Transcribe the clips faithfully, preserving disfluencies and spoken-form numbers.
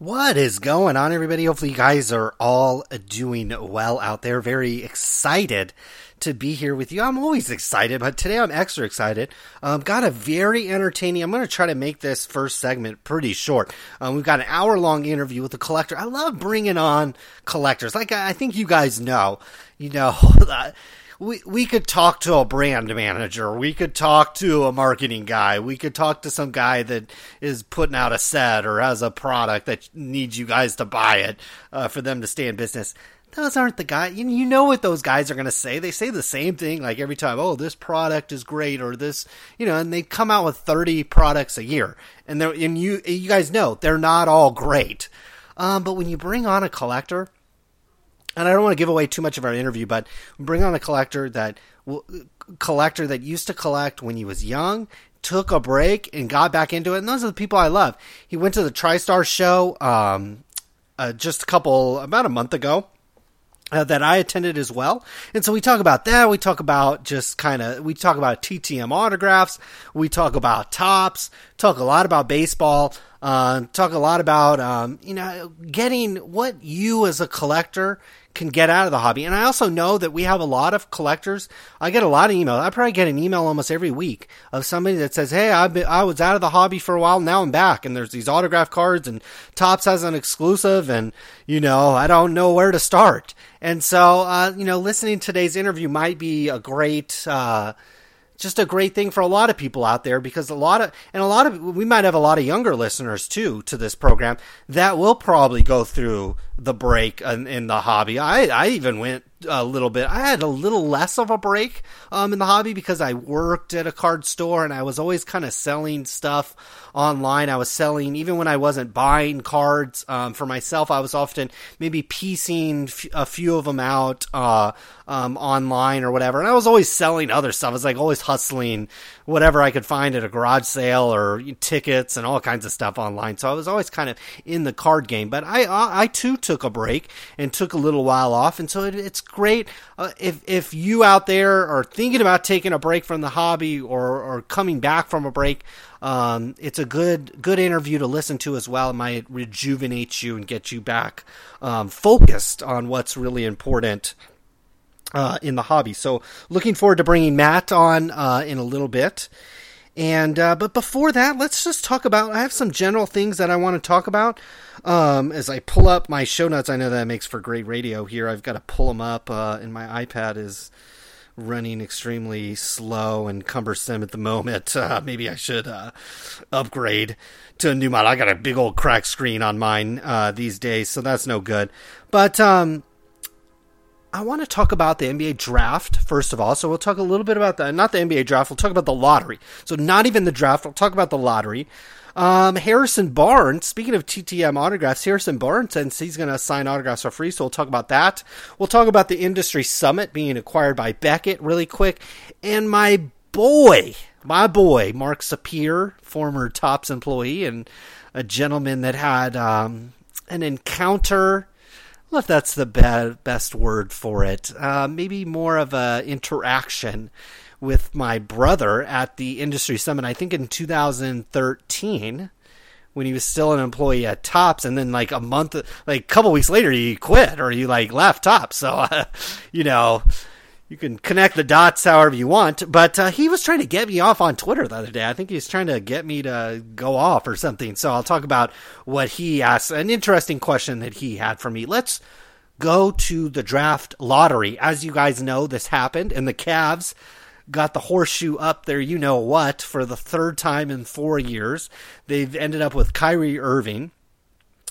What is going on, everybody? Hopefully you guys are all doing well out there. Very excited to be here with you. I'm always excited, but today I'm extra excited. Um, got a very entertaining, I'm going to try to make this first segment pretty short. Um, we've got an hour-long interview with a collector. I love bringing on collectors. Like I, I think you guys know, you know, we we could talk to a brand manager, we could talk to a marketing guy, we could talk to some guy that is putting out a set or has a product that needs you guys to buy it uh, for them to stay in business. Those aren't the guys. You, you know what those guys are going to say. They say the same thing like every time. Oh, this product is great, or this, you know, and they come out with thirty products a year. And, they're, and you you guys know they're not all great. Um, but when you bring on a collector, and I don't want to give away too much of our interview, but bring on a collector that collector that used to collect when he was young, took a break, and got back into it. And those are the people I love. He went to the TriStar show um, uh, just a couple, about a month ago. Uh, that I attended as well. And so we talk about that. We talk about just kind of, we talk about T T M autographs. We talk about Topps, talk a lot about baseball, uh, talk a lot about, um, you know, getting what you as a collector can get out of the hobby. And I also know that we have a lot of collectors. I get a lot of emails. I probably get an email almost every week of somebody that says, hey, I've been, I was out of the hobby for a while. Now I'm back. And there's these autograph cards and Topps has an exclusive and, you know, I don't know where to start. And so, uh, you know, listening to today's interview might be a great, uh, just a great thing for a lot of people out there, because a lot of, and a lot of, we might have a lot of younger listeners too, to this program that will probably go through the break in, in the hobby. I, I even went a little bit, I had a little less of a break, um, in the hobby because I worked at a card store and I was always kind of selling stuff online. I was selling, even when I wasn't buying cards, um, for myself, I was often maybe piecing f- a few of them out, uh, Um, online or whatever. And I was always selling other stuff. I was like always hustling whatever I could find at a garage sale or tickets and all kinds of stuff online. So I was always kind of in the card game, but I, I, I too took a break and took a little while off. And so it, it's great. Uh, if, if you out there are thinking about taking a break from the hobby or, or coming back from a break, um, it's a good, good interview to listen to as well. It might rejuvenate you and get you back, um, focused on what's really important Uh, in the hobby. So looking forward to bringing Matt on uh, in a little bit. And uh, but before that, let's just talk about, I have some general things that I want to talk about. Um, as I pull up my show notes, I know that makes for great radio here. I've got to pull them up uh, and my iPad is running extremely slow and cumbersome at the moment. Uh, maybe I should uh, upgrade to a new model. I got a big old cracked screen on mine uh, these days, so that's no good. But um I want to talk about the N B A draft, first of all. So we'll talk a little bit about the, not the N B A draft, we'll talk about the lottery. So not even the draft, we'll talk about the lottery. Um, Harrison Barnes, speaking of T T M autographs, Harrison Barnes, and he's going to sign autographs for free, so we'll talk about that. We'll talk about the industry summit being acquired by Beckett really quick. And my boy, my boy, Mark Sapir, former Topps employee and a gentleman that had um, an encounter, I don't know if that's the be- best word for it. Uh, maybe more of a interaction with my brother at the industry summit, I think in two thousand thirteen, when he was still an employee at Topps. And then like a month, like a couple weeks later, he quit or he like left Topps. So, uh, you know, you can connect the dots however you want. But uh, he was trying to get me off on Twitter the other day. I think he was trying to get me to go off or something. So I'll talk about what he asked, an interesting question that he had for me. Let's go to the draft lottery. As you guys know, this happened, and the Cavs got the horseshoe up there, you know what, for the third time in four years. They've ended up with Kyrie Irving.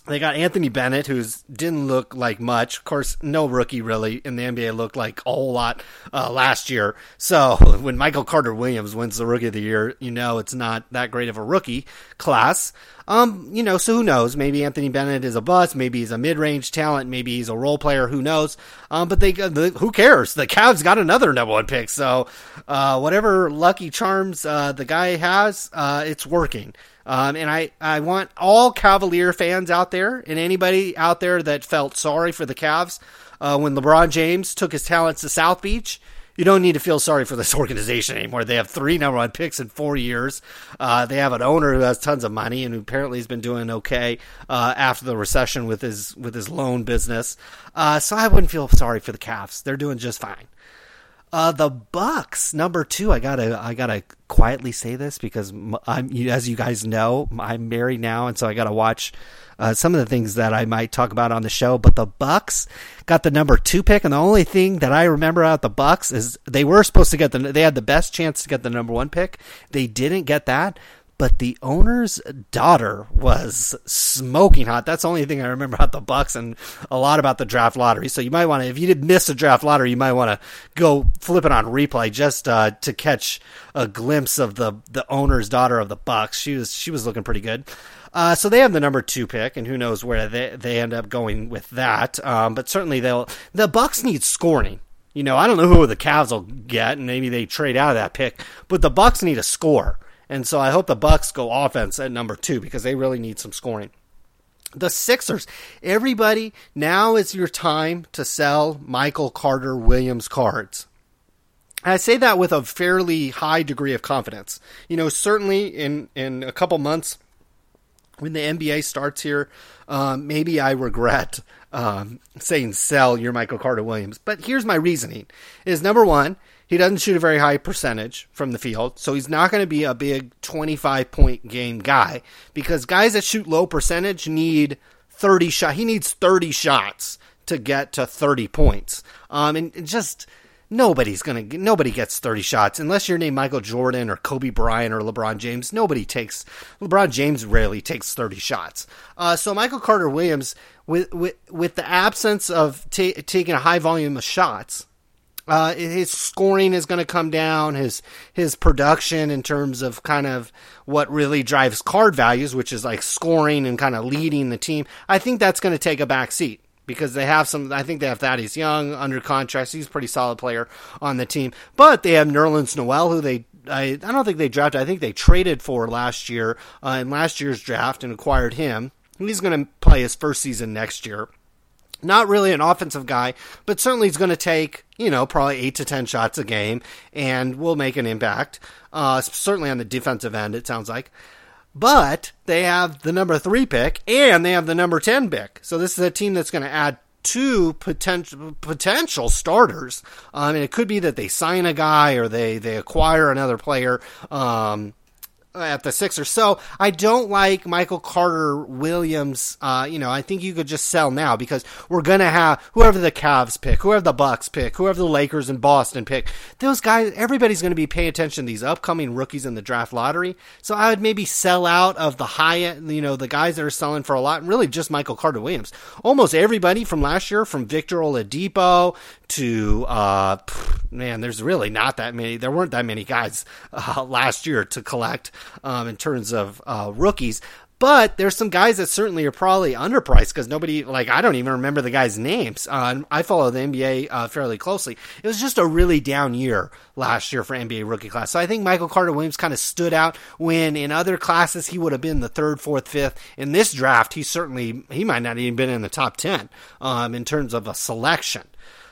They got Anthony Bennett, who didn't look like much. Of course, no rookie really in the N B A looked like a whole lot uh, last year. So when Michael Carter Williams wins the Rookie of the Year, you know it's not that great of a rookie class. Um, you know, so who knows? Maybe Anthony Bennett is a bust. Maybe he's a mid-range talent. Maybe he's a role player. Who knows? Um, but they, the, who cares? The Cavs got another number one pick. So uh, whatever lucky charms uh, the guy has, uh, it's working. Um, and I, I want all Cavalier fans out there and anybody out there that felt sorry for the Cavs uh, when LeBron James took his talents to South Beach you don't need to feel sorry for this organization anymore. They have three number one picks in four years. Uh, they have an owner who has tons of money and who apparently has been doing okay uh, after the recession with his with his loan business. Uh, so I wouldn't feel sorry for the Cavs. They're doing just fine. Uh, the Bucks, number two. I gotta, I gotta quietly say this because I'm, as you guys know, I'm married now, and so I gotta watch uh, some of the things that I might talk about on the show. But the Bucks got the number two pick, and the only thing that I remember about the Bucks is they were supposed to get the, they had the best chance to get the number one pick. They didn't get that. But the owner's daughter was smoking hot. That's the only thing I remember about the Bucks and a lot about the draft lottery. So you might want to, if you did miss the draft lottery, you might want to go flip it on replay just uh, to catch a glimpse of the, the owner's daughter of the Bucks. She was she was looking pretty good. Uh, so they have the number two pick, and who knows where they, they end up going with that. Um, but certainly they'll the Bucks need scoring. You know, I don't know who the Cavs will get, and maybe they trade out of that pick. But the Bucks need a score. And so I hope the Bucks go offense at number two because they really need some scoring. The Sixers, everybody, now is your time to sell Michael Carter Williams cards. And I say that with a fairly high degree of confidence. You know, certainly in, in a couple months when the N B A starts here, um, maybe I regret um, saying sell your Michael Carter Williams. But here's my reasoning is, number one, he doesn't shoot a very high percentage from the field, so he's not going to be a big twenty-five point game guy because guys that shoot low percentage need thirty shots. He needs thirty shots to get to thirty points. Um, and, and just nobody's going to, nobody gets thirty shots unless you're named Michael Jordan or Kobe Bryant or LeBron James. Nobody takes, LeBron James rarely takes thirty shots. Uh, so Michael Carter Williams, with, with, with the absence of t- taking a high volume of shots, Uh, his scoring is going to come down, his his production in terms of kind of what really drives card values, which is like scoring and kind of leading the team. I think that's going to take a back seat because they have some, I think they have Thaddeus Young under contract. He's a pretty solid player on the team. But they have Nerlens Noel, who they, I, I don't think they drafted. I think they traded for last year uh, in last year's draft and acquired him. He's going to play his first season next year. Not really an offensive guy, but certainly he's going to take, you know, probably eight to ten shots a game and will make an impact, uh, certainly on the defensive end, it sounds like. But they have the number three pick and they have the number ten pick. So this is a team that's going to add two potential potential starters. Um, and it could be that they sign a guy or they, they acquire another player um, at the Sixers. So I don't like Michael Carter Williams. Uh, you know, I think you could just sell now because we're going to have whoever the Cavs pick, whoever the Bucks pick, whoever the Lakers and Boston pick, those guys, everybody's going to be paying attention to these upcoming rookies in the draft lottery. So I would maybe sell out of the high end, you know, the guys that are selling for a lot, and really just Michael Carter Williams. Almost everybody from last year, from Victor Oladipo to, uh, man, there's really not that many. There weren't that many guys uh, last year to collect. Um, in terms of uh, rookies, but there's some guys that certainly are probably underpriced because nobody, like, I don't even remember the guys' names. Uh, I follow the N B A uh, fairly closely. It was just a really down year last year for N B A rookie class. So I think Michael Carter Williams kind of stood out when in other classes he would have been the third, fourth, fifth. In this draft, he certainly, he might not even been in the top ten um, in terms of a selection.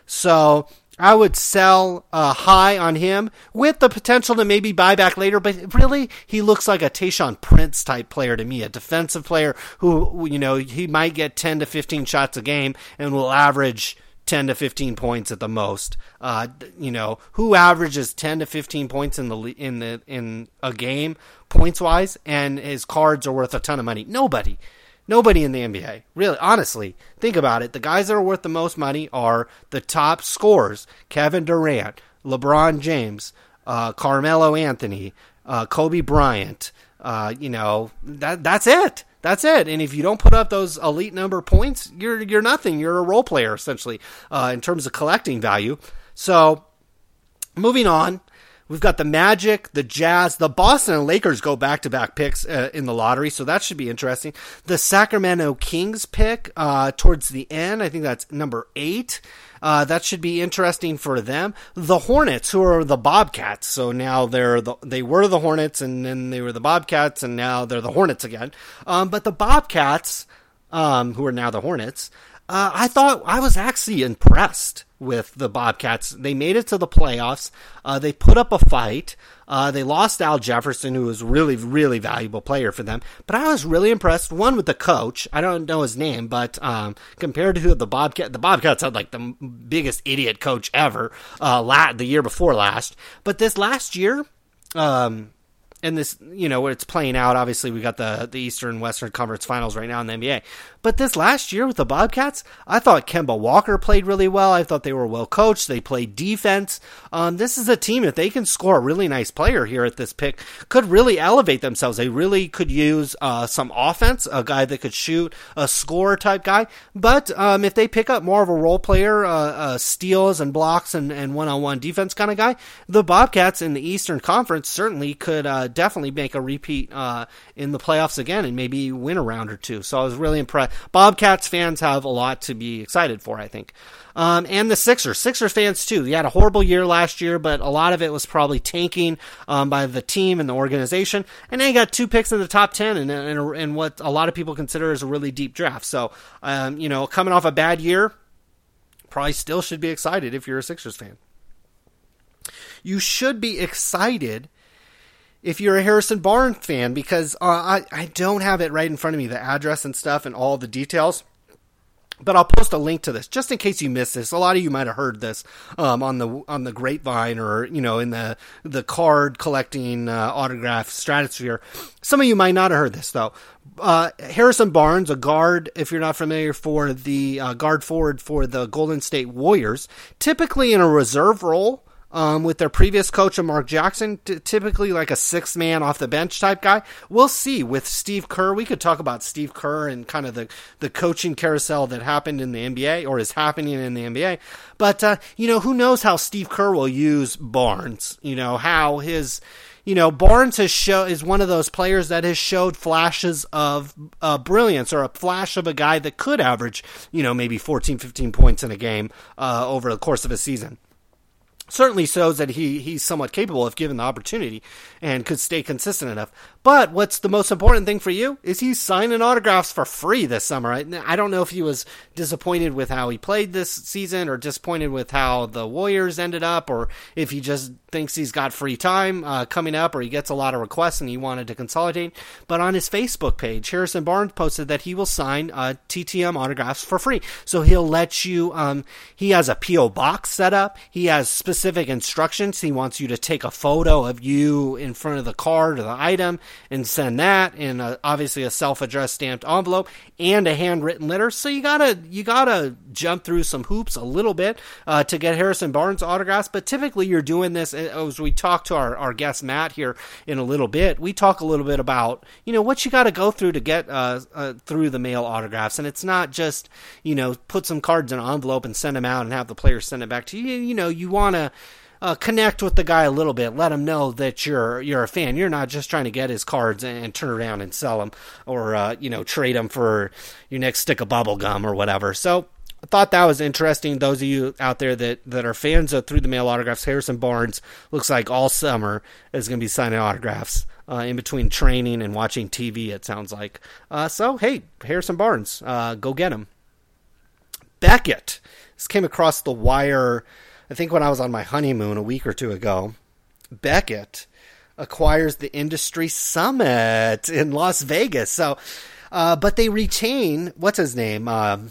So I would sell uh, high on him with the potential to maybe buy back later, but really he looks like a Tayshaun Prince type player to me, a defensive player who, you know, he might get ten to fifteen shots a game and will average ten to fifteen points at the most. Uh, you know, who averages ten to fifteen points in the in the in a game points wise, and his cards are worth a ton of money? Nobody. Nobody in the N B A, really, honestly, think about it. The guys that are worth the most money are the top scorers: Kevin Durant, LeBron James, uh, Carmelo Anthony, uh, Kobe Bryant. Uh, you know, that that's it. That's it. And if you don't put up those elite number points, you're you're nothing. You're a role player essentially uh, in terms of collecting value. So, moving on. We've got the Magic, the Jazz, the Boston and Lakers go back-to-back picks uh, in the lottery, so that should be interesting. The Sacramento Kings pick uh, towards the end, I think that's number eight. Uh, that should be interesting for them. The Hornets, who are the Bobcats, so now they're the, they were the Hornets, and then they were the Bobcats, and now they're the Hornets again. Um, but the Bobcats, um, who are now the Hornets, Uh, I thought I was actually impressed with the Bobcats. They made it to the playoffs. Uh, they put up a fight. Uh, they lost Al Jefferson, who was really, really valuable player for them. But I was really impressed, one, with the coach. I don't know his name, but um, compared to the Bobcats, the Bobcats had like the biggest idiot coach ever uh, la- the year before last. But this last year, um, and this, you know, where it's playing out, obviously we got the, the Eastern Western Conference Finals right now in the N B A. But this last year with the Bobcats, I thought Kemba Walker played really well. I thought they were well coached. They played defense. Um, this is a team, if they can score a really nice player here at this pick, could really elevate themselves. They really could use uh, some offense, a guy that could shoot, a scorer type guy. But um, if they pick up more of a role player, uh, uh, steals and blocks and, and one-on-one defense kind of guy, the Bobcats in the Eastern Conference certainly could uh, definitely make a repeat uh, in the playoffs again and maybe win a round or two. So I was really impressed. Bobcats fans have a lot to be excited for, I think. Um, and the Sixers. Sixers fans, too. They had a horrible year last year, but a lot of it was probably tanking um, by the team and the organization. And they got two picks in the top ten in, in, in what a lot of people consider is a really deep draft. So, um, you know, coming off a bad year, probably still should be excited if you're a Sixers fan. You should be excited if you're a Harrison Barnes fan, because uh, I, I don't have it right in front of me, the address and stuff and all the details, but I'll post a link to this just in case you missed this. A lot of you might have heard this um, on the on the grapevine or, you know, in the, the card collecting uh, autograph stratosphere. Some of you might not have heard this, though. Uh, Harrison Barnes, a guard, if you're not familiar, for the uh, guard forward for the Golden State Warriors, typically in a reserve role, Um, with their previous coach, Mark Jackson, t- typically like a sixth man off the bench type guy. We'll see with Steve Kerr. We could talk about Steve Kerr and kind of the, the coaching carousel that happened in the N B A or is happening in the N B A. But, uh, you know, who knows how Steve Kerr will use Barnes, you know, how his... You know, Barnes has show, is one of those players that has showed flashes of uh, brilliance, or a flash of a guy that could average, you know, maybe fourteen, fifteen points in a game uh, over the course of a season. Certainly shows that he, he's somewhat capable if given the opportunity and could stay consistent enough. But what's the most important thing for you is he's signing autographs for free this summer. I, I don't know if he was disappointed with how he played this season or disappointed with how the Warriors ended up, or if he just thinks he's got free time uh, coming up, or he gets a lot of requests and he wanted to consolidate. But on his Facebook page, Harrison Barnes posted that he will sign uh, T T M autographs for free. So he'll let you, um, he has a P O box set up. He has specific instructions. He wants you to take a photo of you in front of the card or the item and send that in a, obviously a self-addressed stamped envelope and a handwritten letter. So you gotta, you gotta jump through some hoops a little bit uh, to get Harrison Barnes autographs. But typically you're doing this as we talk to our, our guest Matt here in a little bit. We talk a little bit about, you know, what you got to go through to get uh, uh, through the mail autographs. And it's not just, you know, put some cards in an envelope and send them out and have the player send it back to you. You know, you want to uh, connect with the guy a little bit. Let him know that you're you're a fan. You're not just trying to get his cards and, and turn around and sell them, or, uh, you know, trade them for your next stick of bubble gum or whatever. So I thought that was interesting. Those of you out there that, that are fans of Through the Mail autographs, Harrison Barnes looks like all summer is going to be signing autographs uh, in between training and watching T V, it sounds like. Uh, so, hey, Harrison Barnes, uh, go get him. Beckett. This came across the wire, I think, when I was on my honeymoon a week or two ago. Beckett acquires the Industry Summit in Las Vegas. So, uh, but they retain, what's his name? Um,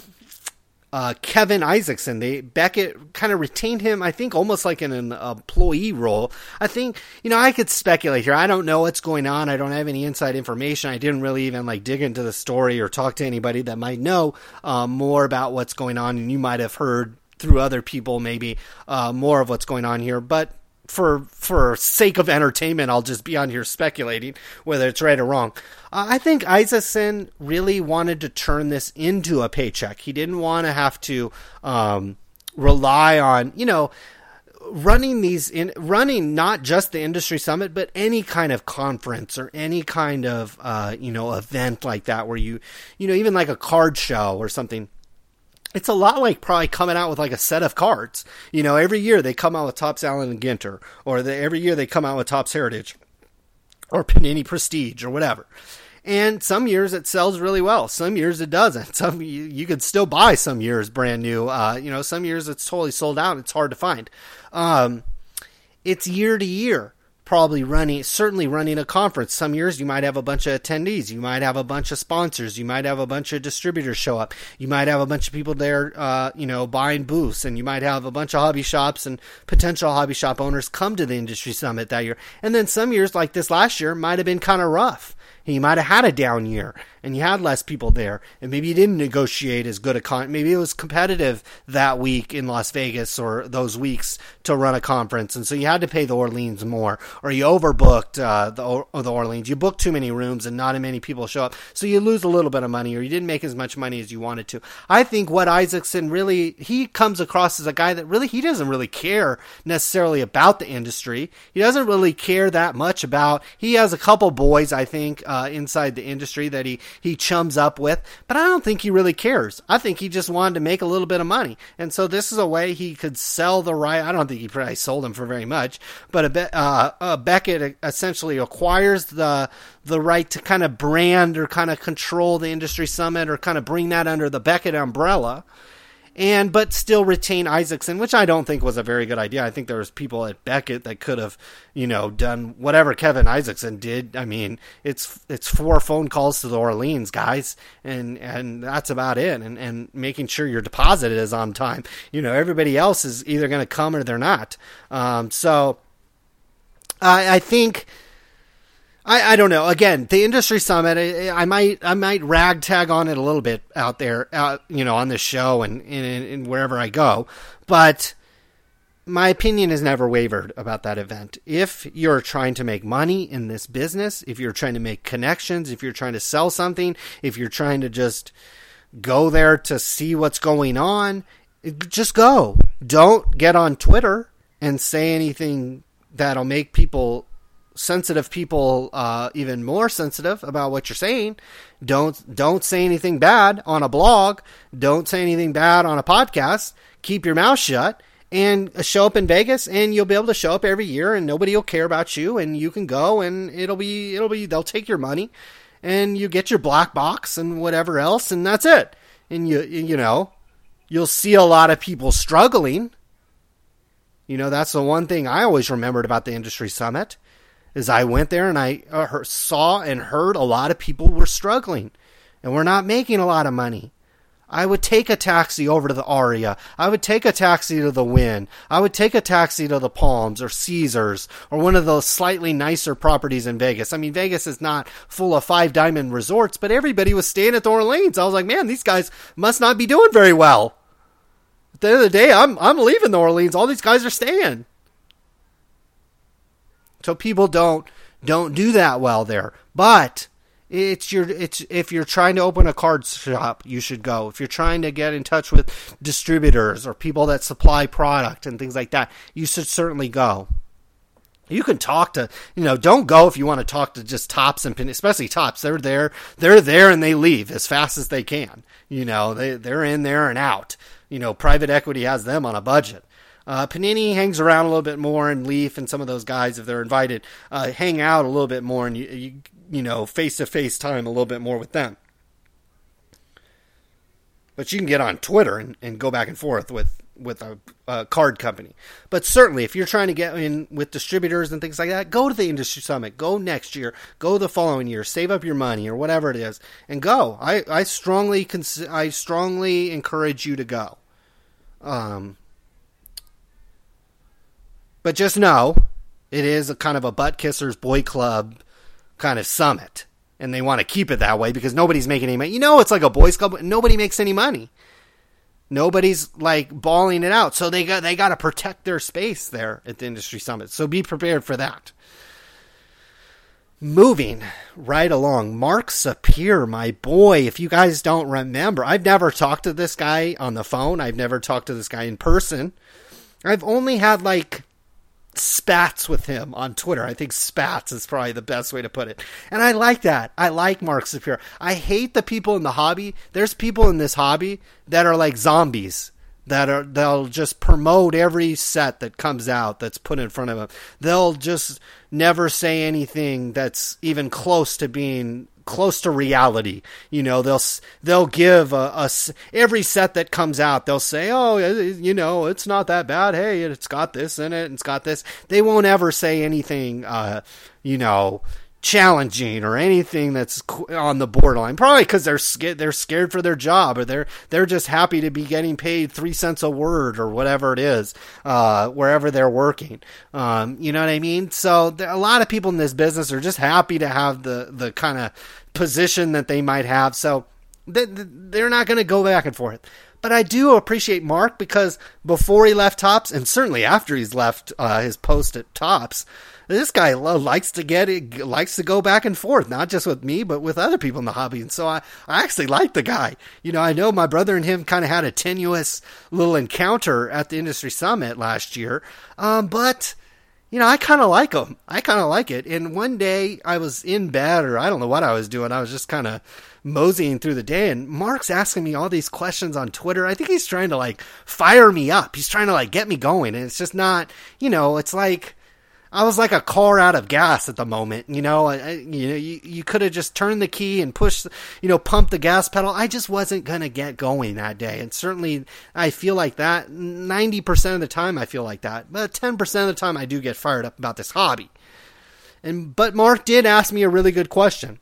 Uh, Kevin Isaacson. They Beckett kind of retained him, I think, almost like in an employee role. I think, you know, I could speculate here. I don't know what's going on. I don't have any inside information. I didn't really even like dig into the story or talk to anybody that might know uh, more about what's going on. And you might have heard through other people maybe uh, more of what's going on here. But for for sake of entertainment, I'll just be on here speculating whether it's right or wrong. Uh, I think Isaacson really wanted to turn this into a paycheck. He didn't want to have to um, rely on, you know, running these in running not just the Industry Summit, but any kind of conference or any kind of uh, you know, event like that, where you you know, even like a card show or something. It's a lot like probably coming out with like a set of cards. You know, every year they come out with Topps Allen and Ginter, or the, every year they come out with Topps Heritage or Panini Prestige or whatever. And some years it sells really well. Some years it doesn't. Some you, you could still buy some years brand new. Uh, you know, some years it's totally sold out. It's hard to find. Um, it's year to year. Probably running, certainly running a conference. Some years you might have a bunch of attendees. You might have a bunch of sponsors. You might have a bunch of distributors show up. You might have a bunch of people there, uh, you know, buying booths. And you might have a bunch of hobby shops and potential hobby shop owners come to the industry summit that year. And then some years, like this last year, might have been kind of rough. You might have had a down year and you had less people there. And maybe you didn't negotiate as good a con. Maybe it was competitive that week in Las Vegas or those weeks to run a conference. And so you had to pay the Orleans more, or you overbooked uh, the, or the Orleans. You booked too many rooms and not as many people show up. So you lose a little bit of money, or you didn't make as much money as you wanted to. I think what Isaacson really, he comes across as a guy that really, he doesn't really care necessarily about the industry. He doesn't really care that much about, he has a couple boys, I think, uh, Uh, inside the industry that he, he chums up with, but I don't think he really cares. I think he just wanted to make a little bit of money. And so this is a way he could sell the right. I don't think he probably sold him for very much, but a bit, uh, uh, Beckett essentially acquires the, the right to kind of brand or kind of control the industry summit or kind of bring that under the Beckett umbrella. And but still retain Isaacson, which I don't think was a very good idea. I think there was people at Beckett that could have, you know, done whatever Kevin Isaacson did. I mean, it's it's four phone calls to the Orleans guys, and, and that's about it. And and making sure your deposit is on time. You know, everybody else is either going to come or they're not. Um, so I, I think. I, I don't know. Again, the industry summit, I, I might I might ragtag on it a little bit out there, uh, you know, on this show and, and, and wherever I go. But my opinion has never wavered about that event. If you're trying to make money in this business, if you're trying to make connections, if you're trying to sell something, if you're trying to just go there to see what's going on, just go. Don't get on Twitter and say anything that'll make people... sensitive people uh even more sensitive about what you're saying. Don't don't say anything bad on a blog. Don't say anything bad on a podcast. Keep your mouth shut and show up in Vegas, and you'll be able to show up every year and nobody will care about you, and you can go and it'll be it'll be they'll take your money and you get your black box and whatever else, and that's it. And you you know you'll see a lot of people struggling. You know that's the one thing I always remembered about the industry summit is I went there and I uh, saw and heard a lot of people were struggling and were not making a lot of money. I would take a taxi over to the Aria. I would take a taxi to the Wynn. I would take a taxi to the Palms or Caesars or one of those slightly nicer properties in Vegas. I mean, Vegas is not full of five diamond resorts, but everybody was staying at the Orleans. I was like, man, these guys must not be doing very well. At the end of the day, I'm, I'm leaving the Orleans. All these guys are staying. So people don't don't do that well there. But it's your it's if you're trying to open a card shop, you should go. If you're trying to get in touch with distributors or people that supply product and things like that, you should certainly go. You can talk to, you know, don't go if you want to talk to just Topps and Panini, especially Topps. They're there, they're there and they leave as fast as they can. You know, they they're in there and out. You know, private equity has them on a budget. Uh, Panini hangs around a little bit more, and Leaf and some of those guys, if they're invited, uh, hang out a little bit more, and you, you, you know, face-to-face time a little bit more with them. But you can get on Twitter and, and go back and forth with, with a, a card company. But certainly, if you're trying to get in with distributors and things like that, go to the industry summit. Go next year. Go the following year. Save up your money or whatever it is, and go. I, I strongly cons- I strongly encourage you to go. Um. But just know, it is a kind of a butt kissers boy club kind of summit. And they want to keep it that way because nobody's making any money. You know, it's like a boys club. Nobody makes any money. Nobody's like bawling it out. So they got, they got to protect their space there at the industry summit. So be prepared for that. Moving right along, Mark Sapir, my boy. If you guys don't remember, I've never talked to this guy on the phone. I've never talked to this guy in person. I've only had like... spats with him on Twitter. I think spats is probably the best way to put it. And I like that. I like Mark Sapir. I hate the people in the hobby. There's people in this hobby that are like zombies that are, they'll just promote every set that comes out that's put in front of them. They'll just never say anything that's even close to being close to reality. You know, they'll they'll give a, a every set that comes out, they'll say, oh, you know, it's not that bad. Hey, it's got this in it, and it's got this. They won't ever say anything, uh, you know, challenging or anything that's on the borderline, probably because they're scared they're scared for their job, or they're they're just happy to be getting paid three cents a word or whatever it is, uh wherever they're working. Um you know what I mean? So there, a lot of people in this business are just happy to have the the kind of position that they might have, so they, they're not going to go back and forth. But I do appreciate Mark, because before he left Topps, and certainly after he's left uh his post at Topps, this guy likes to get it, likes to go back and forth, not just with me, but with other people in the hobby. And so I, I actually like the guy. You know, I know my brother and him kind of had a tenuous little encounter at the industry summit last year. Um, but, you know, I kind of like him. I kind of like it. And one day I was in bed, or I don't know what I was doing. I was just kind of moseying through the day, and Mark's asking me all these questions on Twitter. I think he's trying to like fire me up. He's trying to like get me going. And it's just not, you know, it's like, I was like a car out of gas at the moment, you know. I, you know, you, you could have just turned the key and pushed, you know, pumped the gas pedal. I just wasn't gonna get going that day, and certainly I feel like that ninety percent of the time. I feel like that, but ten percent of the time I do get fired up about this hobby. And but Mark did ask me a really good question.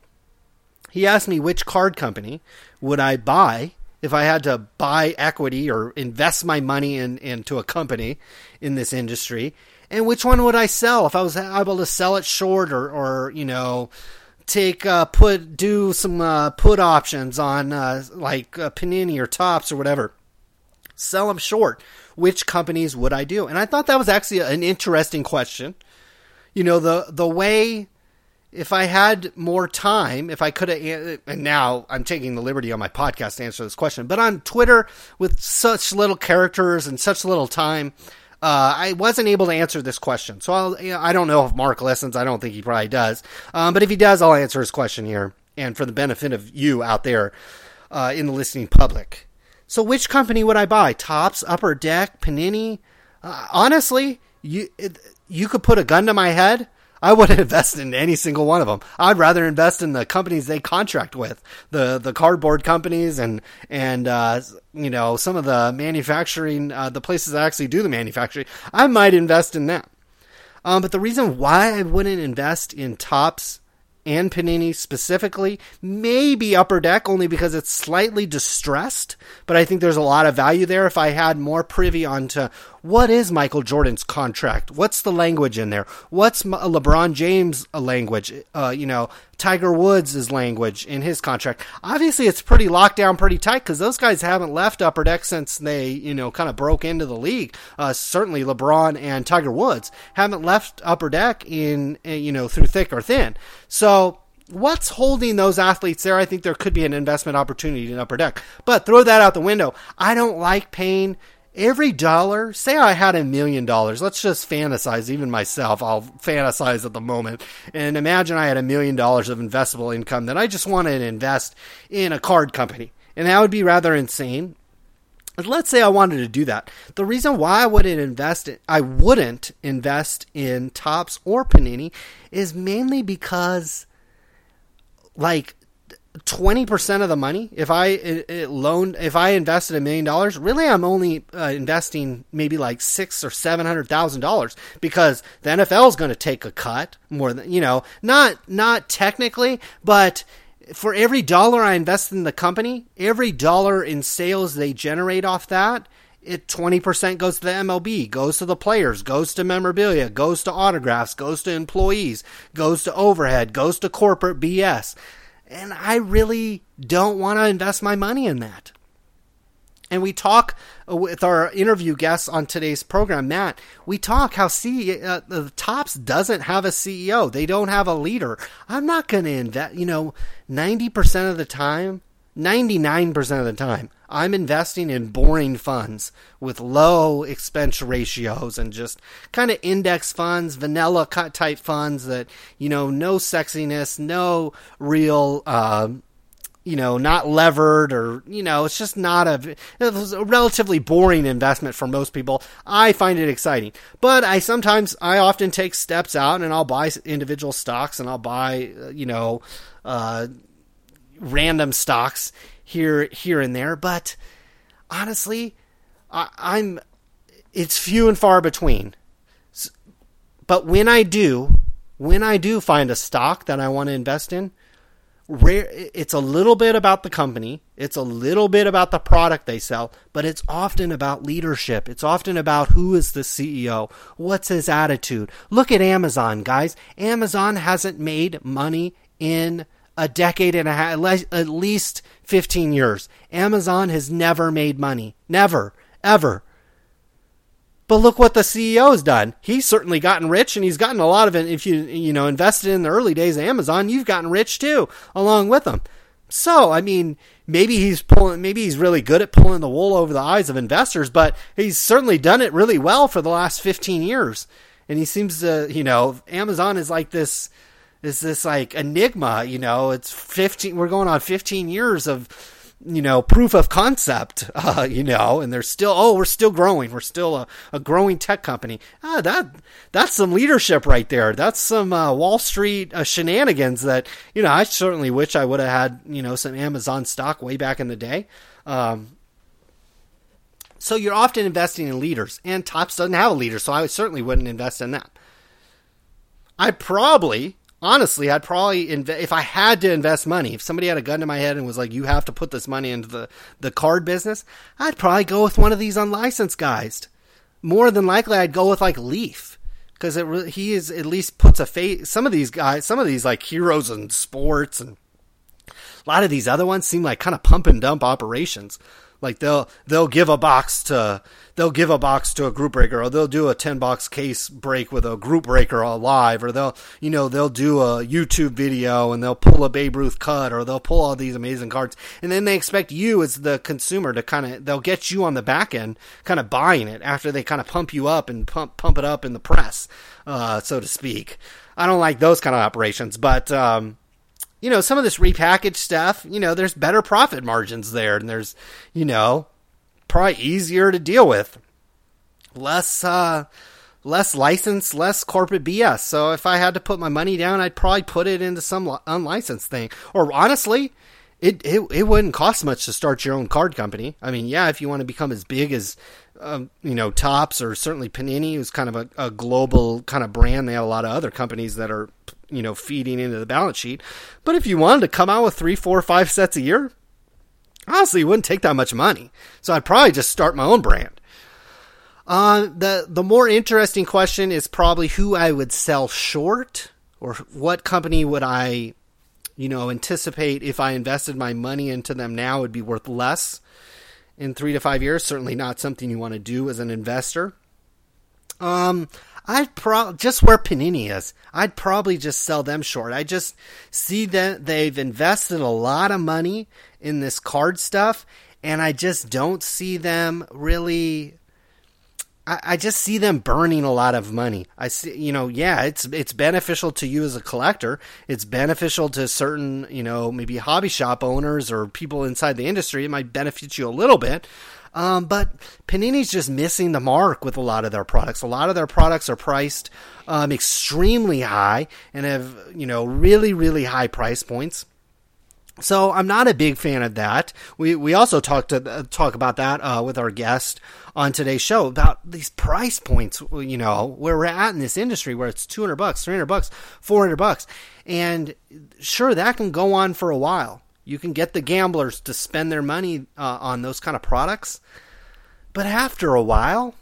He asked me which card company would I buy if I had to buy equity or invest my money in into a company in this industry. And which one would I sell if I was able to sell it short, or, or you know, take uh, put do some uh, put options on uh, like uh, Panini or Topps or whatever, sell them short? Which companies would I do? And I thought that was actually an interesting question. You know, the the way, if I had more time, if I could have, and now I'm taking the liberty on my podcast to answer this question, but on Twitter with such little characters and such little time, Uh, I wasn't able to answer this question. So I'll, you know, I don't know if Mark listens. I don't think he probably does. Um, but if he does, I'll answer his question here. And for the benefit of you out there uh, in the listening public. So which company would I buy? Topps, Upper Deck, Panini? Uh, honestly, you it, you could put a gun to my head. I wouldn't invest in any single one of them. I'd rather invest in the companies they contract with, the the cardboard companies and, and uh you know, some of the manufacturing, uh, the places that actually do the manufacturing. I might invest in that. Um, but the reason why I wouldn't invest in Topps and Panini specifically, maybe Upper Deck, only because it's slightly distressed, but I think there's a lot of value there. If I had more privy onto what is Michael Jordan's contract, what's the language in there, what's LeBron James' language, uh, you know, Tiger Woods' language in his contract. Obviously, it's pretty locked down, pretty tight, because those guys haven't left Upper Deck since they, you know, kind of broke into the league. Uh, certainly, LeBron and Tiger Woods haven't left Upper Deck in, you know, through thick or thin. So what's holding those athletes there? I think there could be an investment opportunity in Upper Deck. But throw that out the window. I don't like paying every dollar. Say I had a million dollars. Let's just fantasize, even myself. I'll fantasize at the moment. And imagine I had a million dollars of investable income that I just wanted to invest in a card company. And that would be rather insane. Let's say I wanted to do that. The reason why I wouldn't invest in, I wouldn't invest in Topps or Panini is mainly because, like, twenty percent of the money, if I it, it loaned, if I invested a million dollars, really I'm only uh, investing maybe like six or seven hundred thousand dollars, because the N F L is going to take a cut more than, you know, not, not technically, but for every dollar I invest in the company, every dollar in sales they generate off that, it twenty percent goes to the M L B, goes to the players, goes to memorabilia, goes to autographs, goes to employees, goes to overhead, goes to corporate B S. And I really don't want to invest my money in that. And we talk with our interview guests on today's program, Matt, we talk how C- uh, the Topps doesn't have a C E O. They don't have a leader. I'm not going to invest, you know, ninety percent of the time, ninety-nine percent of the time, I'm investing in boring funds with low expense ratios and just kind of index funds, vanilla type funds that, you know, no sexiness, no real, uh, you know, not levered, or, you know, it's just not a, it's a relatively boring investment for most people. I find it exciting, but I sometimes, I often take steps out and I'll buy individual stocks and I'll buy, you know, uh, random stocks here, here and there. But honestly, I, I'm, it's few and far between. But when I do, when I do find a stock that I want to invest in, rare, it's a little bit about the company. It's a little bit about the product they sell, but it's often about leadership. It's often about who is the C E O. What's his attitude? Look at Amazon, guys. Amazon hasn't made money in a decade and a half, at least fifteen years. Amazon has never made money. Never, ever. But look what the C E O's done. He's certainly gotten rich, and he's gotten a lot of it. If you, you know, invested in the early days of Amazon, you've gotten rich too, along with them. So, I mean, maybe he's pulling, maybe he's really good at pulling the wool over the eyes of investors, but he's certainly done it really well for the last fifteen years. And he seems to, you know, Amazon is like this, is this like enigma, you know, it's fifteen, we're going on fifteen years of, you know, proof of concept, uh, you know, and they're still, oh, we're still growing. We're still a, a growing tech company. Ah, that, that's some leadership right there. That's some uh, Wall Street uh, shenanigans that, you know, I certainly wish I would have had, you know, some Amazon stock way back in the day. Um, so you're often investing in leaders, and Topps doesn't have a leader. So I certainly wouldn't invest in that. I probably, Honestly, I'd probably, inv- if I had to invest money, if somebody had a gun to my head and was like, you have to put this money into the, the card business, I'd probably go with one of these unlicensed guys. More than likely, I'd go with like Leaf, because it re- he is at least puts a face. Some of these guys, some of these like heroes in sports and a lot of these other ones seem like kind of pump and dump operations. Like they'll, they'll give a box to, they'll give a box to a group breaker, or they'll do a ten box case break with a group breaker alive, or they'll, you know, they'll do a YouTube video and they'll pull a Babe Ruth cut, or they'll pull all these amazing cards. And then they expect you as the consumer to kind of, they'll get you on the back end kind of buying it after they kind of pump you up and pump, pump it up in the press, uh, so to speak. I don't like those kind of operations, but, um, you know, some of this repackaged stuff, you know, there's better profit margins there, and there's, you know, probably easier to deal with, less, uh, less license, less corporate B S. So if I had to put my money down, I'd probably put it into some unlicensed thing. Or honestly, it, it, it wouldn't cost much to start your own card company. I mean, yeah, if you want to become as big as, um, you know, Topps, or certainly Panini, who's kind of a, a global kind of brand. They have a lot of other companies that are, you know, feeding into the balance sheet. But if you wanted to come out with three, four, five sets a year, honestly, it wouldn't take that much money. So I'd probably just start my own brand. Uh, the, the more interesting question is probably who I would sell short, or what company would I, you know, anticipate if I invested my money into them now would be worth less in three to five years. Certainly not something you want to do as an investor. Um, I'd probably just where Panini is. I'd probably just sell them short. I just see that they've invested a lot of money in this card stuff, and I just don't see them really. I, I just see them burning a lot of money. I see, you know, yeah, it's it's beneficial to you as a collector. It's beneficial to certain, you know, maybe hobby shop owners or people inside the industry. It might benefit you a little bit. Um, but Panini's just missing the mark with a lot of their products. A lot of their products are priced um, extremely high and have, you know, really, really high price points. So I'm not a big fan of that. We we also talked to, uh, talk about that uh, with our guest on today's show about these price points, you know, where we're at in this industry where it's two hundred bucks, three hundred bucks, four hundred bucks. And sure, that can go on for a while. You can get the gamblers to spend their money uh, on those kind of products. But after a while,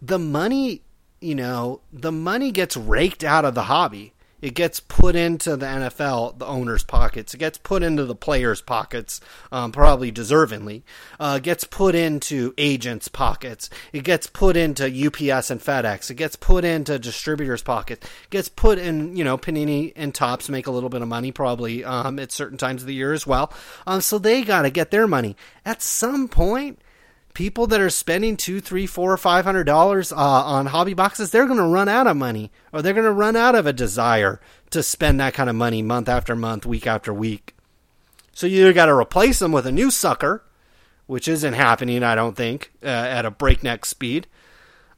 the money, you know, the money gets raked out of the hobby. It gets put into the N F L, the owner's pockets. It gets put into the players' pockets, um, probably deservingly. Uh, it gets put into agents' pockets. It gets put into U P S and FedEx. It gets put into distributors' pockets. It gets put in, you know, Panini and Topps make a little bit of money probably um, at certain times of the year as well. Um, so they got to get their money. At some point, people that are spending two, three, four, or five hundred dollars uh, on hobby boxes, they're going to run out of money, or they're going to run out of a desire to spend that kind of money month after month, week after week. So you either got to replace them with a new sucker, which isn't happening, I don't think, uh, at a breakneck speed,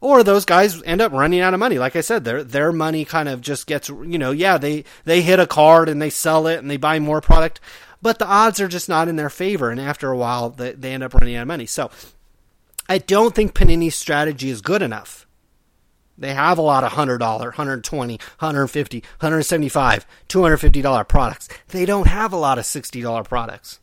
or those guys end up running out of money. Like I said, their their money kind of just gets, you know, yeah, they they hit a card and they sell it and they buy more product. but the odds are just not in their favor. And after a while, they, they end up running out of money. So I don't think Panini's strategy is good enough. They have a lot of one hundred dollars, one hundred twenty dollars, one hundred fifty dollars, one hundred seventy-five dollars, two hundred fifty dollars products. They don't have a lot of sixty dollars products.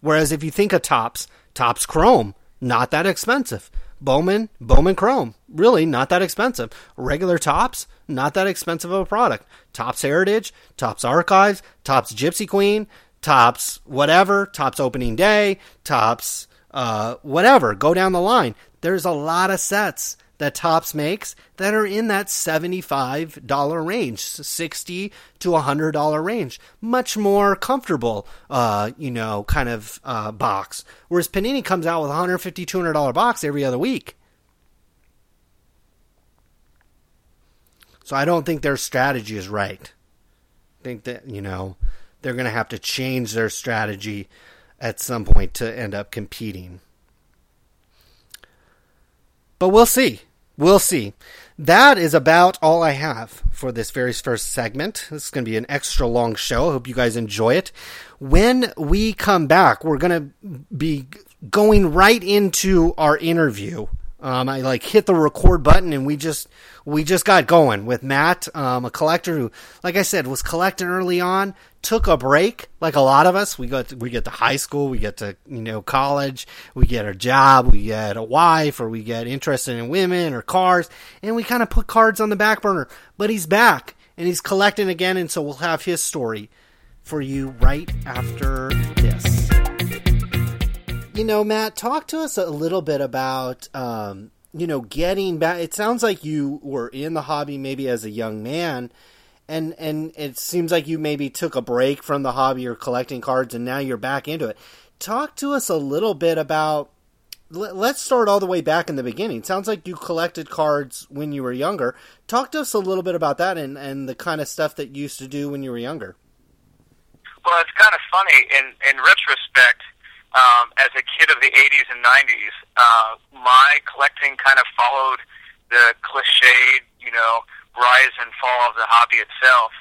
Whereas if you think of Topps, Topps Chrome, not that expensive. Bowman, Bowman Chrome, really not that expensive. Regular Topps, not that expensive of a product. Topps Heritage, Topps Archives, Topps Gypsy Queen, Topps whatever, Topps Opening Day, Topps uh, whatever. Go down the line. There's a lot of sets that Topps makes that are in that seventy-five dollars range, sixty dollars to one hundred dollars range. Much more comfortable, uh, you know, kind of uh, box. Whereas Panini comes out with a one hundred fifty dollars, two hundred dollars box every other week. So I don't think their strategy is right. I think that, you know, they're going to have to change their strategy at some point to end up competing. But we'll see. We'll see. That is about all I have for this very first segment. This is going to be an extra long show. I hope you guys enjoy it. When we come back, we're going to be going right into our interview. Um, I like hit the record button and we just we just got going with Matt, um, a collector who, like I said, was collecting early on, took a break. Like a lot of us, we got to, we get to high school, we get to you know college, we get a job, we get a wife, or we get interested in women or cars, and we kind of put cards on the back burner. But he's back and he's collecting again, and so we'll have his story for you right after this. You know, Matt, talk to us a little bit about, um, you know, getting back. It sounds like you were in the hobby maybe as a young man, and and it seems like you maybe took a break from the hobby or collecting cards, and now you're back into it. Talk to us a little bit about, let, let's start all the way back in the beginning. It sounds like you collected cards when you were younger. Talk to us a little bit about that and, and the kind of stuff that you used to do when you were younger. Well, it's kind of funny. In, in retrospect... Um, as a kid of the eighties and nineties, uh, my collecting kind of followed the cliched, you know, rise and fall of the hobby itself.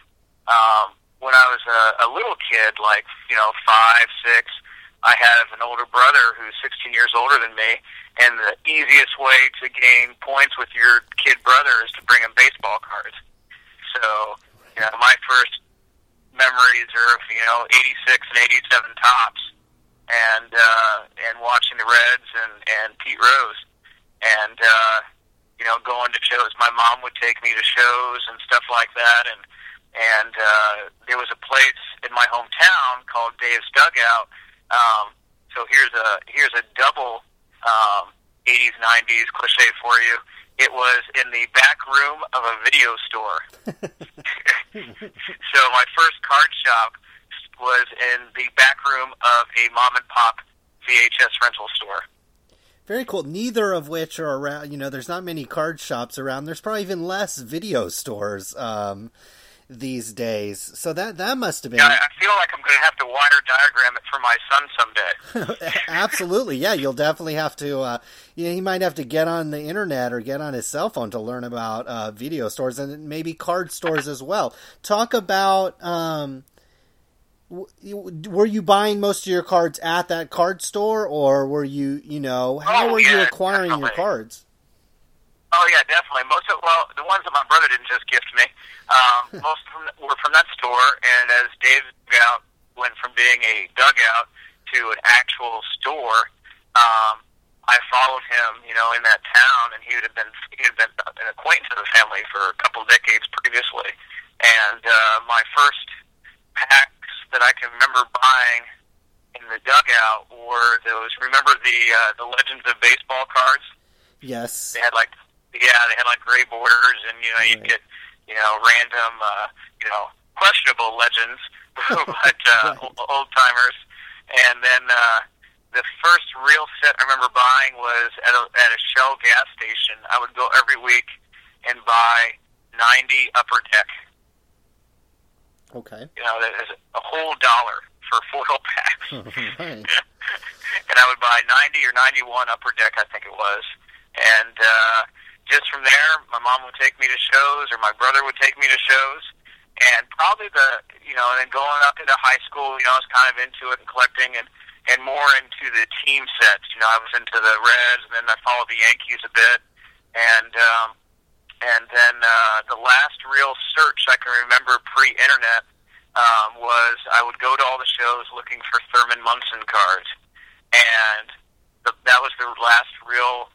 Um, when I was a, a little kid, like, you know, five, six, I have an older brother who's sixteen years older than me, and the easiest way to gain points with your kid brother is to bring him baseball cards. So, you know, my first memories are of, you know, eighty-six and eighty-seven Topps. And uh, and watching the Reds and, and Pete Rose, and uh, you know going to shows. My mom would take me to shows and stuff like that. And and uh, there was a place in my hometown called Dave's Dugout. Um, so here's a here's a double um, eighties nineties cliche for you. It was in the back room of a video store. So my first card shop was in the back room of a mom-and-pop V H S rental store. Very cool. Neither of which are around, you know, there's not many card shops around. There's probably even less video stores um, these days. So that that must have been... Yeah, I feel like I'm going to have to wire diagram it for my son someday. Absolutely, yeah. You'll definitely have to... Uh, you know, he might have to get on the internet or get on his cell phone to learn about uh, video stores and maybe card stores as well. Talk about... Um, were you buying most of your cards at that card store, or were you, you know, how oh, were yeah, you acquiring definitely. your cards? Oh, yeah, definitely. Most of, well, the ones that my brother didn't just gift me, um, most of them were from that store, and as Dave's Dugout went from being a dugout to an actual store, um, I followed him, you know, in that town, and he would have been, he had been an acquaintance of the family for a couple of decades previously, and uh, my first pack that I can remember buying in the dugout were those. Remember the uh, the Legends of Baseball cards? Yes. They had like yeah, they had like gray borders, and you know right. you'd get you know random uh, you know questionable legends, but uh, right. old timers. And then uh, the first real set I remember buying was at a, at a Shell gas station. I would go every week and buy ninety Upper Deck. Okay. You know, that is a whole dollar for foil packs. Right. And I would buy ninety or ninety-one Upper Deck, I think it was. And uh, just from there, my mom would take me to shows, or my brother would take me to shows. And probably the, you know, and then going up into high school, you know, I was kind of into it and collecting and, and more into the team sets. You know, I was into the Reds, and then I followed the Yankees a bit. And um, and then uh, the last real search I can remember pre-internet um, was I would go to all the shows looking for Thurman Munson cards. And the, that was the last real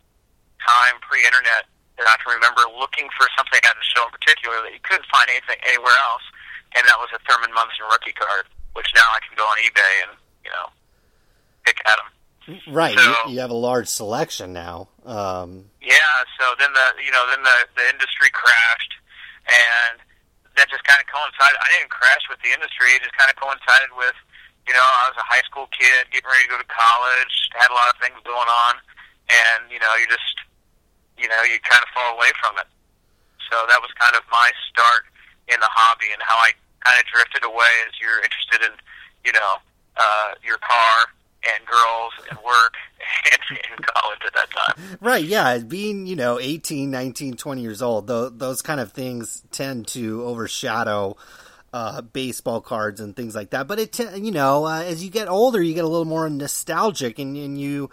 time pre-internet that I can remember looking for something at a show in particular that you couldn't find anything anywhere else, and that was a Thurman Munson rookie card, which now I can go on eBay and, you know, pick at them. Right, so, you, you have a large selection now. Um, yeah, so then the you know then the, the industry crashed, and that just kind of coincided. I didn't crash with the industry; it just kind of coincided with, you know, I was a high school kid getting ready to go to college, had a lot of things going on, and you know you just. you know, you kind of fall away from it. So that was kind of my start in the hobby and how I kind of drifted away as you're interested in, you know, uh, your car and girls and work and, and college at that time. Right, yeah. Being, you know, eighteen, nineteen, twenty years old, th- those kind of things tend to overshadow uh, baseball cards and things like that. But, it, t- you know, uh, as you get older, you get a little more nostalgic and, and you...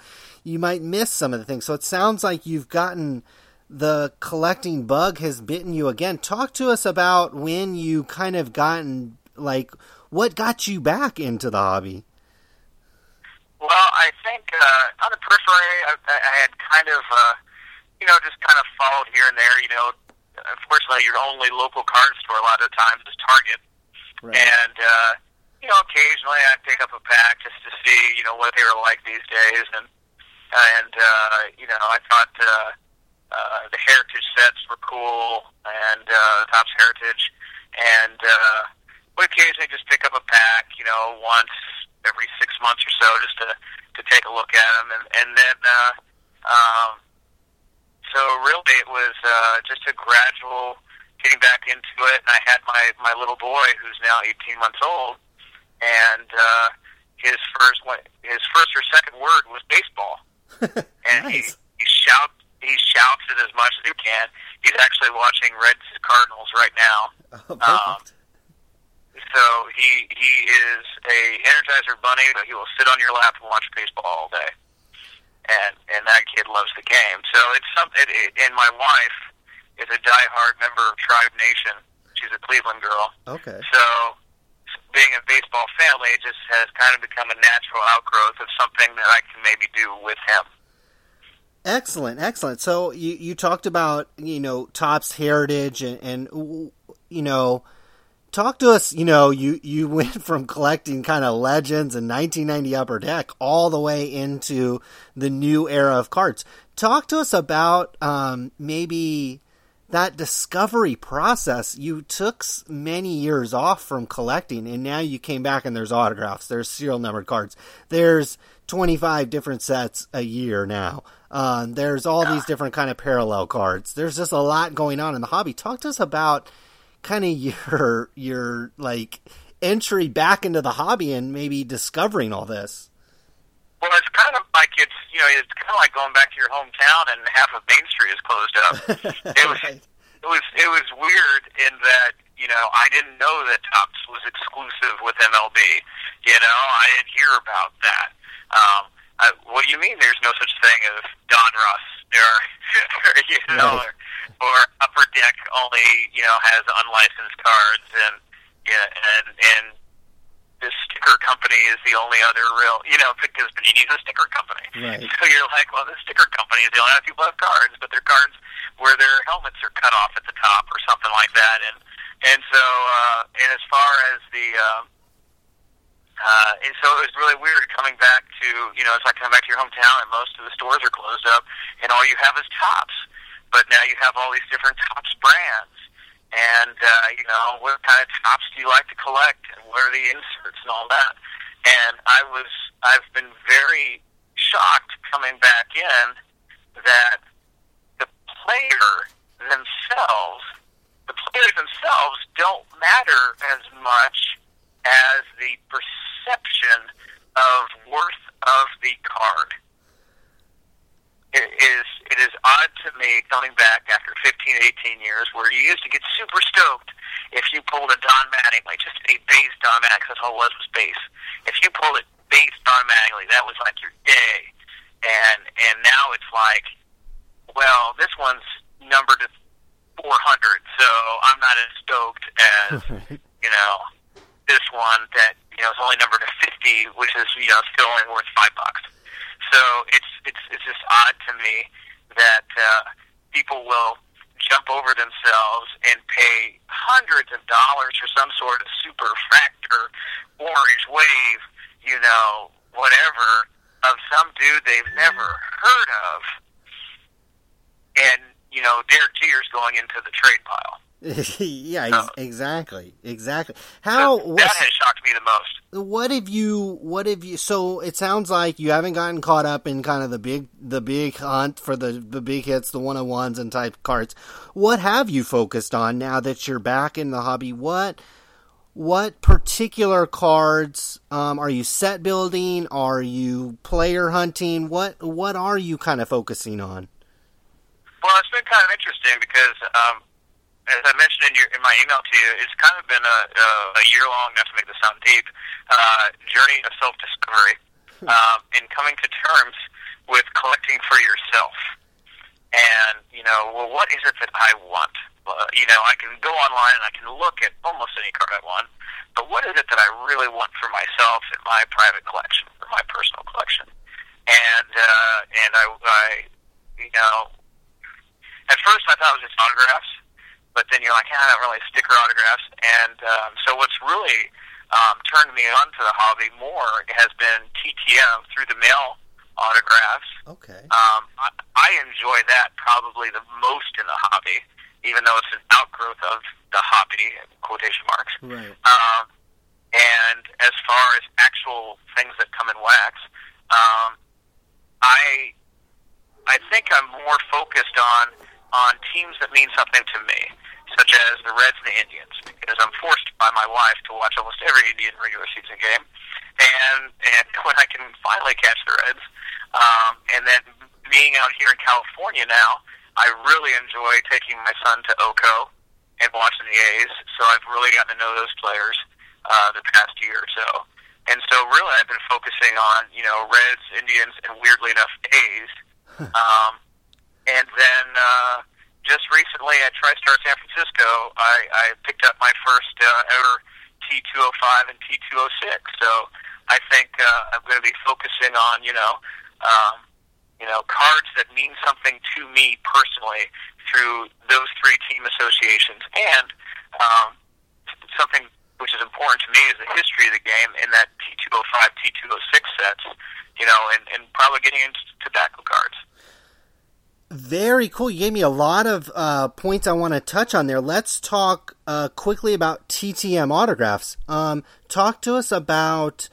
you might miss some of the things. So it sounds like you've gotten the collecting bug has bitten you again. Talk to us about when you kind of gotten, like, what got you back into the hobby? Well, I think uh, on the periphery, I, I had kind of, uh, you know, just kind of followed here and there. You know, unfortunately, your only local card store a lot of the times is Target. Right. And, uh, you know, occasionally I'd pick up a pack just to see, you know, what they were like these days. And, And, uh, you know, I thought uh, uh, the Heritage sets were cool, and uh, Topps Heritage, and uh, we occasionally just pick up a pack, you know, once every six months or so, just to, to take a look at them. And, and then, uh, um, so really it was uh, just a gradual getting back into it, and I had my, my little boy, who's now eighteen months old, and uh, his first his first or second word was baseball. And nice. he, he shouts he shouts it as much as he can. He's actually watching Reds Cardinals right now. Oh, um, so he he is a Energizer bunny, but he will sit on your lap and watch baseball all day. And and that kid loves the game. So it's something. It, and my wife is a diehard member of Tribe Nation. She's a Cleveland girl. Okay. So being a baseball family, it just has kind of become a natural outgrowth of something that I can maybe do with him. Excellent, excellent. So you, you talked about, you know, Topps Heritage and, and, you know, talk to us, you know, you, you went from collecting kind of legends and nineteen ninety Upper Deck all the way into the new era of cards. Talk to us about um, maybe... that discovery process. You took many years off from collecting, and now you came back and there's autographs, there's serial numbered cards, there's twenty-five different sets a year now. Um, there's all yeah. these different kind of parallel cards. There's just a lot going on in the hobby. Talk to us about kind of your, your like entry back into the hobby and maybe discovering all this. Well, it's kind of like it's you know it's kind of like going back to your hometown and half of Main Street is closed up. It was right. it was it was weird in that you know I didn't know that Topps was exclusive with M L B. You know I didn't hear about that. Um, I, what do you mean? There's no such thing as Don Russ or you know right. or, or Upper Deck only you know has unlicensed cards and yeah and and. This sticker company is the only other real, you know, because Panini's a sticker company. Right. So you're like, well, this sticker company is the only other people have cards, but their cards where their helmets are cut off at the top or something like that. And and so, uh, and as far as the, um, uh, and so it was really weird coming back to, you know, it's like coming back to your hometown and most of the stores are closed up and all you have is Topps. But now you have all these different Topps brands. And, uh, you know, what kind of Topps do you like to collect? And what are the inserts and all that? And I was, I've been very shocked coming back in that the player themselves, the players themselves don't matter as much as the perception of worth of the card. It is it is odd to me coming back after fifteen, eighteen years where you used to get super stoked if you pulled a Don Mattingly, just any base Don Mattingly, that's all it was, was base. If you pulled a base Don Mattingly, that was like your day. And and now it's like, well, this one's numbered to four hundred, so I'm not as stoked as, you know, this one that, you know, is only numbered to fifty, which is, you know, still only worth five bucks. So it's it's it's just odd to me that uh, people will jump over themselves and pay hundreds of dollars for some sort of super factor, orange wave, you know, whatever, of some dude they've never heard of. And, you know, Derek Jeter's going into the trade pile. yeah, so, exactly, exactly. How so that has shocked me the most. What have you? What have you? So it sounds like you haven't gotten caught up in kind of the big, the big hunt for the the big hits, the one on ones and type cards. What have you focused on now that you're back in the hobby? What what particular cards um, are you set building? Are you player hunting? What what are you kind of focusing on? Well, it's been kind of interesting because. Um, As I mentioned in your in my email to you, it's kind of been a, a, a year-long, not to make this sound deep, uh, journey of self-discovery um, and coming to terms with collecting for yourself. And, you know, well, what is it that I want? Uh, you know, I can go online and I can look at almost any card I want, but what is it that I really want for myself in my private collection, for my personal collection? And, uh, and I, I, you know, at first I thought it was just autographs. But then you're like, yeah, I don't really sticker autographs. And um, so what's really um, turned me on to the hobby more has been T T M, through the mail autographs. Okay. Um, I, I enjoy that probably the most in the hobby, even though it's an outgrowth of the hobby, quotation marks. Right. Um, and as far as actual things that come in wax, um, I I think I'm more focused on on teams that mean something to me, such as the Reds and the Indians, because I'm forced by my wife to watch almost every Indian regular season game, and and when I can finally catch the Reds, um, and then being out here in California now, I really enjoy taking my son to Oco and watching the A's, so I've really gotten to know those players uh, the past year or so, and so really I've been focusing on, you know, Reds, Indians, and weirdly enough, A's, um, and then uh, just recently at TriStar San Francisco, I, I picked up my first uh, ever T two oh five and T two oh six. So I think uh, I'm going to be focusing on, you know, um, you know, cards that mean something to me personally through those three team associations. And um, something which is important to me is the history of the game in that T two oh five, T two oh six sets, you know, and, and probably getting into tobacco cards. Very cool. You gave me a lot of uh, points I want to touch on there. Let's talk uh, quickly about T T M autographs. Um, talk to us about,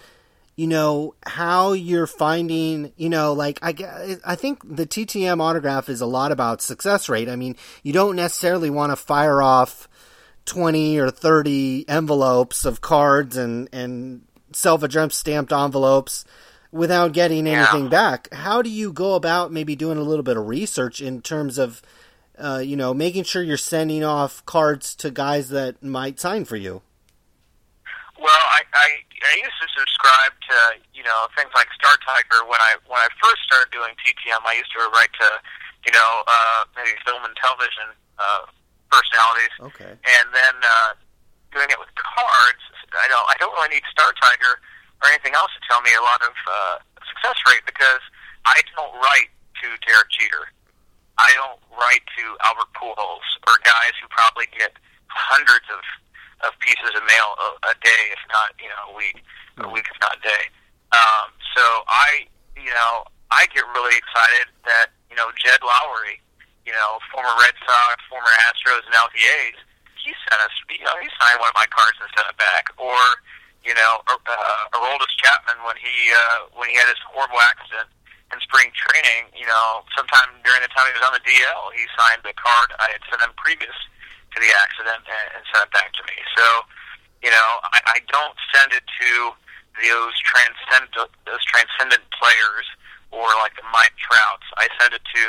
you know, how you're finding, you know, like I, I think the T T M autograph is a lot about success rate. I mean, you don't necessarily want to fire off twenty or thirty envelopes of cards and, and self-addressed stamped envelopes without getting anything yeah. back. How do you go about maybe doing a little bit of research in terms of, uh, you know, making sure you're sending off cards to guys that might sign for you? Well, I, I, I used to subscribe to, you know, things like Star Tiger. When I when I first started doing T T M, I used to write to, you know, uh, maybe film and television uh, personalities. Okay. And then uh, doing it with cards, I don't I don't really need Star Tiger or anything else to tell me a lot of uh, success rate, because I don't write to Derek Jeter. I don't write to Albert Pujols or guys who probably get hundreds of, of pieces of mail a, a day, if not, you know, a week, a week if not a day. Um, so I, you know, I get really excited that, you know, Jed Lowry, you know, former Red Sox, former Astros, and L V A's, he sent us, you know, he signed one of my cards and sent it back. Or, you know, uh, Aroldis Chapman, when he uh, when he had his horrible accident in spring training, you know, sometime during the time he was on the D L, he signed the card I had sent him previous to the accident and, and sent it back to me. So, you know, I, I don't send it to those transcendent those transcendent players or like the Mike Trouts. I send it to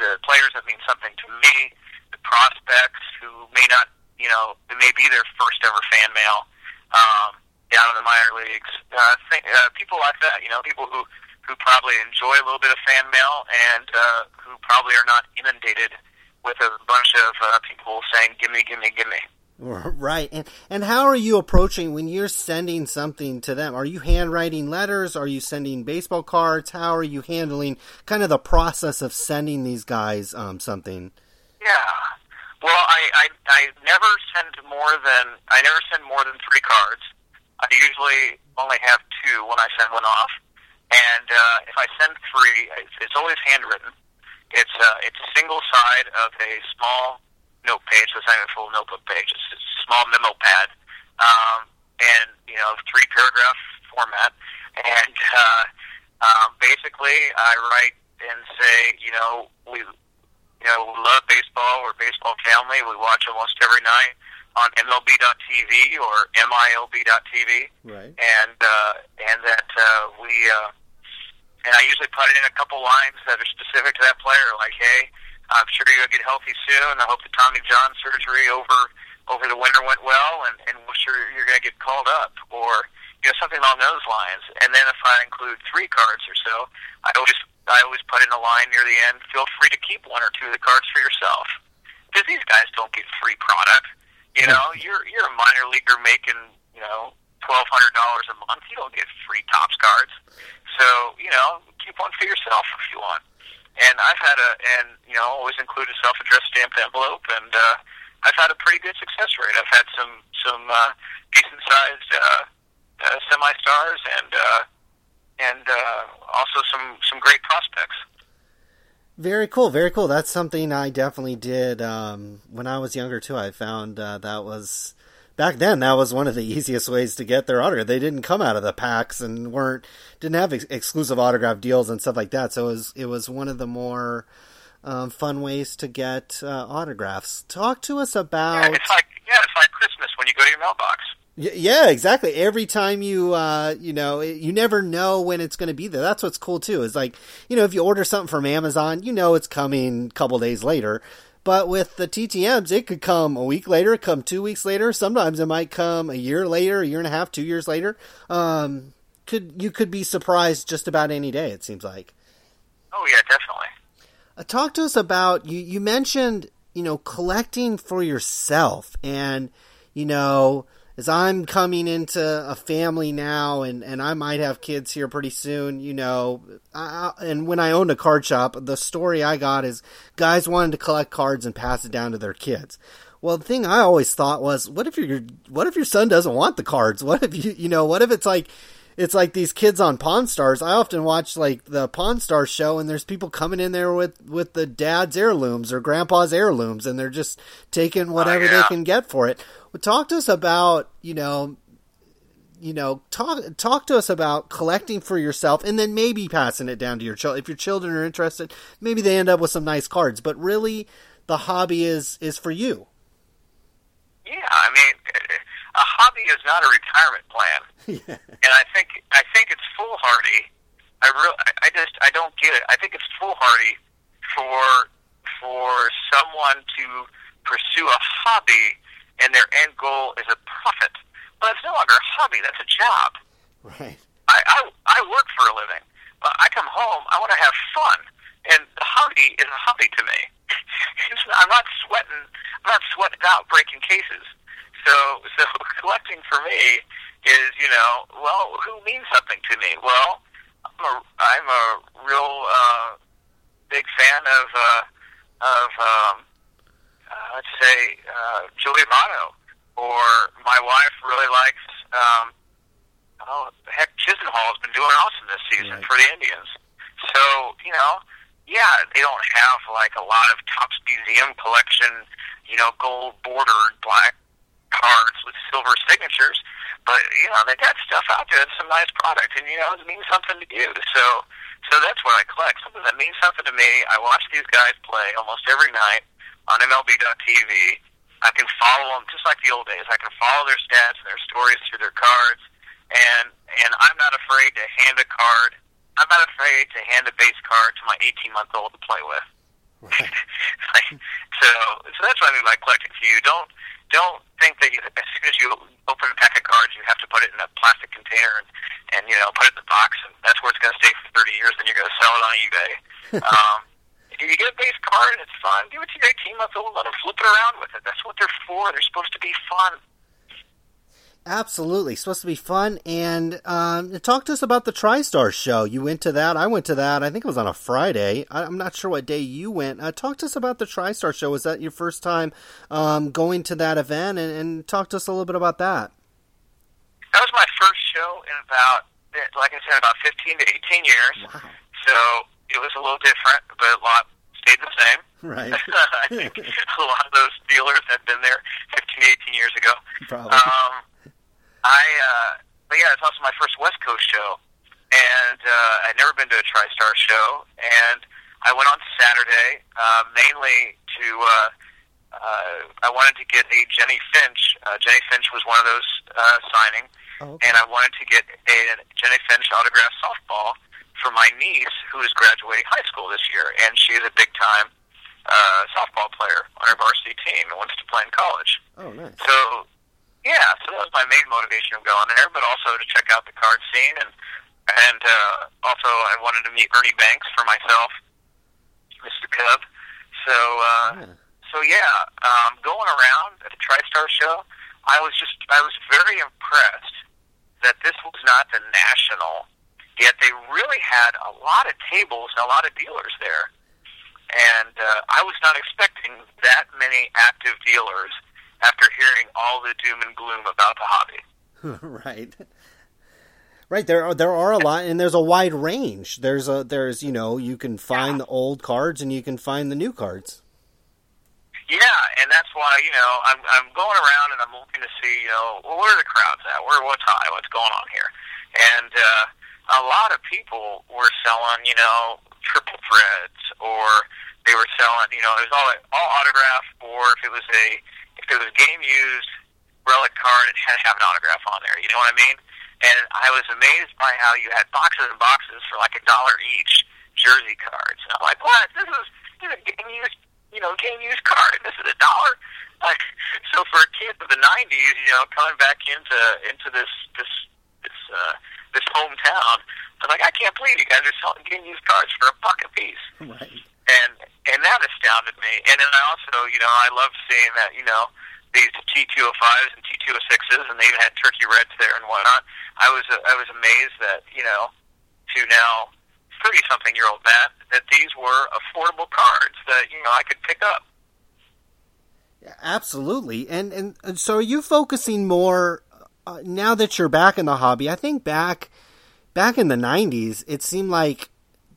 the players that mean something to me, the prospects who may not, you you know, it may be their first ever fan mail um, down in the minor leagues. Uh, think, uh, people like that, you know, people who, who probably enjoy a little bit of fan mail and uh, who probably are not inundated with a bunch of uh, people saying, gimme, gimme, gimme. Right. And and how are you approaching when you're sending something to them? Are you handwriting letters? Are you sending baseball cards? How are you handling kind of the process of sending these guys um, something? Yeah. Well, I, I I never send more than I never send more than three cards. I usually only have two when I send one off. And uh, if I send three, it's always handwritten. It's uh, it's a single side of a small note page, so it's not even a full notebook page. It's a small memo pad, um, and you know, three paragraph format. And uh, uh, basically, I write and say, you know, we, you know, we love baseball. We're a baseball family. We watch almost every night on M L B dot T V or M I L B dot T V. Right. And uh, and that uh, we uh, and I usually put in a couple lines that are specific to that player, like, hey, I'm sure you'll get healthy soon. I hope the Tommy John surgery over over the winter went well, and, and we're sure you're going to get called up, or you know, something along those lines. And then if I include three cards or so, I always I always put in a line near the end. Feel free to keep one or two of the cards for yourself, because these guys don't get free product. You know, you're you're a minor leaguer making you know twelve hundred dollars a month. You don't get free Topps cards, so you know, keep one for yourself if you want. And I've had a, and, you know, always include a self-addressed stamped envelope, and uh, I've had a pretty good success rate. I've had some, some uh, decent-sized uh, uh, semi-stars and uh, and uh, also some, some great prospects. Very cool, very cool. That's something I definitely did um, when I was younger, too. I found uh, that was... Back then, that was one of the easiest ways to get their autograph. They didn't come out of the packs and weren't didn't have ex- exclusive autograph deals and stuff like that. So it was it was one of the more um, fun ways to get uh, autographs. Talk to us about yeah, it's like yeah, it's like Christmas when you go to your mailbox. Y- yeah, exactly. Every time you uh, you know you never know when it's going to be there. That's what's cool too. Is like you know if you order something from Amazon, you know it's coming a couple days later. But with the T T Ms, it could come a week later, come two weeks later. Sometimes it might come a year later, a year and a half, two years later. Um, could you could be surprised just about any day, it seems like. Oh, yeah, definitely. Uh, talk to us about, you, you mentioned, you know, collecting for yourself. And, you know, as I'm coming into a family now, and, and I might have kids here pretty soon, you know, I, and when I owned a card shop, the story I got is guys wanted to collect cards and pass it down to their kids. Well, the thing I always thought was, what if your what if your son doesn't want the cards? What if you you know, what if it's like it's like these kids on Pawn Stars? I often watch like the Pawn Stars show, and there's people coming in there with, with the dad's heirlooms or grandpa's heirlooms, and they're just taking whatever oh, yeah. they can get for it. Talk to us about, you know, you know, talk talk to us about collecting for yourself, and then maybe passing it down to your child. If your children are interested, maybe they end up with some nice cards. But really, the hobby is is for you. Yeah, I mean, a hobby is not a retirement plan, yeah. and I think I think it's foolhardy. I real I just I don't get it. I think it's foolhardy for for someone to pursue a hobby. And their end goal is a profit. Well, it's no longer a hobby. That's a job. Right. I, I, I work for a living. But I come home, I want to have fun. And the hobby is a hobby to me. I'm not sweating. I'm not sweating out breaking cases. So, so collecting for me is, you know, well, who means something to me? Well, I'm a, I'm a real uh, big fan of uh, of. Um, Uh, let's say uh, Julie Motto, or my wife really likes. Um, oh, heck, Chisenhall has been doing awesome this season right. for the Indians. So you know, yeah, they don't have like a lot of Topps Museum collection, you know, gold bordered black cards with silver signatures, but you know, they got stuff out there. That's some nice product, and you know, it means something to you. So, so that's what I collect. Something that means something to me. I watch these guys play almost every night. On M L B dot T V, I can follow them just like the old days. I can follow their stats and their stories through their cards, and and I'm not afraid to hand a card. I'm not afraid to hand a base card to my eighteen-month-old to play with. Right. like, so, so that's what I mean by collecting for you. Don't don't think that you, as soon as you open a pack of cards, you have to put it in a plastic container and, and you know, put it in the box, and that's where it's going to stay for thirty years, then you're going to sell it on eBay. um, if you get a base card and it's fun, give it to your eighteen-month-old, let them flip it around with it. That's what they're for. They're supposed to be fun. Absolutely. It's supposed to be fun. And um, talk to us about the TriStar show. You went to that. I went to that. I think it was on a Friday. I, I'm not sure what day you went. Uh, talk to us about the TriStar show. Was that your first time um, going to that event? And, and talk to us a little bit about that. That was my first show in about, like I said, about fifteen to eighteen years. Wow. So it was a little different, but a lot stayed the same. Right. I think a lot of those dealers had been there fifteen, eighteen years ago. Probably. Um, I, uh, but yeah, it's also my first West Coast show, and uh, I'd never been to a TriStar show, and I went on Saturday, uh, mainly to, uh, uh, I wanted to get a Jenny Finch, uh, Jenny Finch was one of those uh, signing, oh, okay. And I wanted to get a Jenny Finch autographed softball for my niece, who is graduating high school this year, and she is a big-time uh, softball player on her varsity team and wants to play in college. Oh, nice. So... yeah, so that was my main motivation of going there, but also to check out the card scene, and and uh, also I wanted to meet Ernie Banks for myself, Mister Cub. So, uh, yeah. so yeah, um, going around at the TriStar show, I was just I was very impressed that this was not the national, yet they really had a lot of tables and a lot of dealers there, and uh, I was not expecting that many active dealers after hearing all the doom and gloom about the hobby. Right. Right, there are, there are a lot, and there's a wide range. There's, a there's you know, you can find yeah. the old cards and you can find the new cards. Yeah, and that's why, you know, I'm I'm going around and I'm looking to see, you know, well, where are the crowds at? Where What's high? What's going on here? And uh, a lot of people were selling, you know, triple threads, or they were selling, you know, it was all, all autograph, or if it was a... if it was a game-used relic card, it had to have an autograph on there. You know what I mean? And I was amazed by how you had boxes and boxes for like a dollar each jersey cards. And I'm like, what? This is, this is a game-used, you know, game-used card. This is a dollar. Like, so for a kid of the nineties, you know, coming back into into this this this uh, this hometown, I'm like, I can't believe you guys are selling game-used cards for a buck a piece. Right. And and that astounded me. And then I also, you know, I love seeing that, you know, these T two oh fives and T two oh sixes, and they even had turkey reds there and whatnot. I was uh, I was amazed that, you know, to now thirty-something-year-old Matt, that these were affordable cards that, you know, I could pick up. Yeah, absolutely. And, and, and so are you focusing more, uh, now that you're back in the hobby, I think back back in the nineties, it seemed like,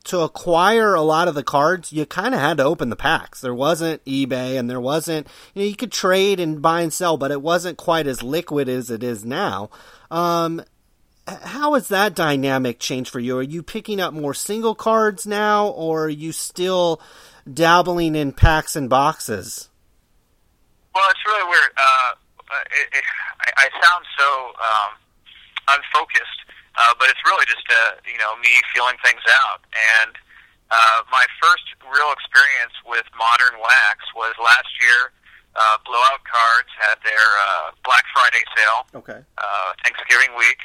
to acquire a lot of the cards, you kind of had to open the packs. There wasn't eBay, and there wasn't, you know, you could trade and buy and sell, but it wasn't quite as liquid as it is now. Um, how has that dynamic changed for you? Are you picking up more single cards now, or are you still dabbling in packs and boxes? Well, it's really weird. Uh, it, it, I, I sound so um, unfocused. Uh, but it's really just, uh, you know, me feeling things out. And uh, my first real experience with Modern Wax was last year. Uh, Blowout Cards had their uh, Black Friday sale, okay. uh, Thanksgiving week.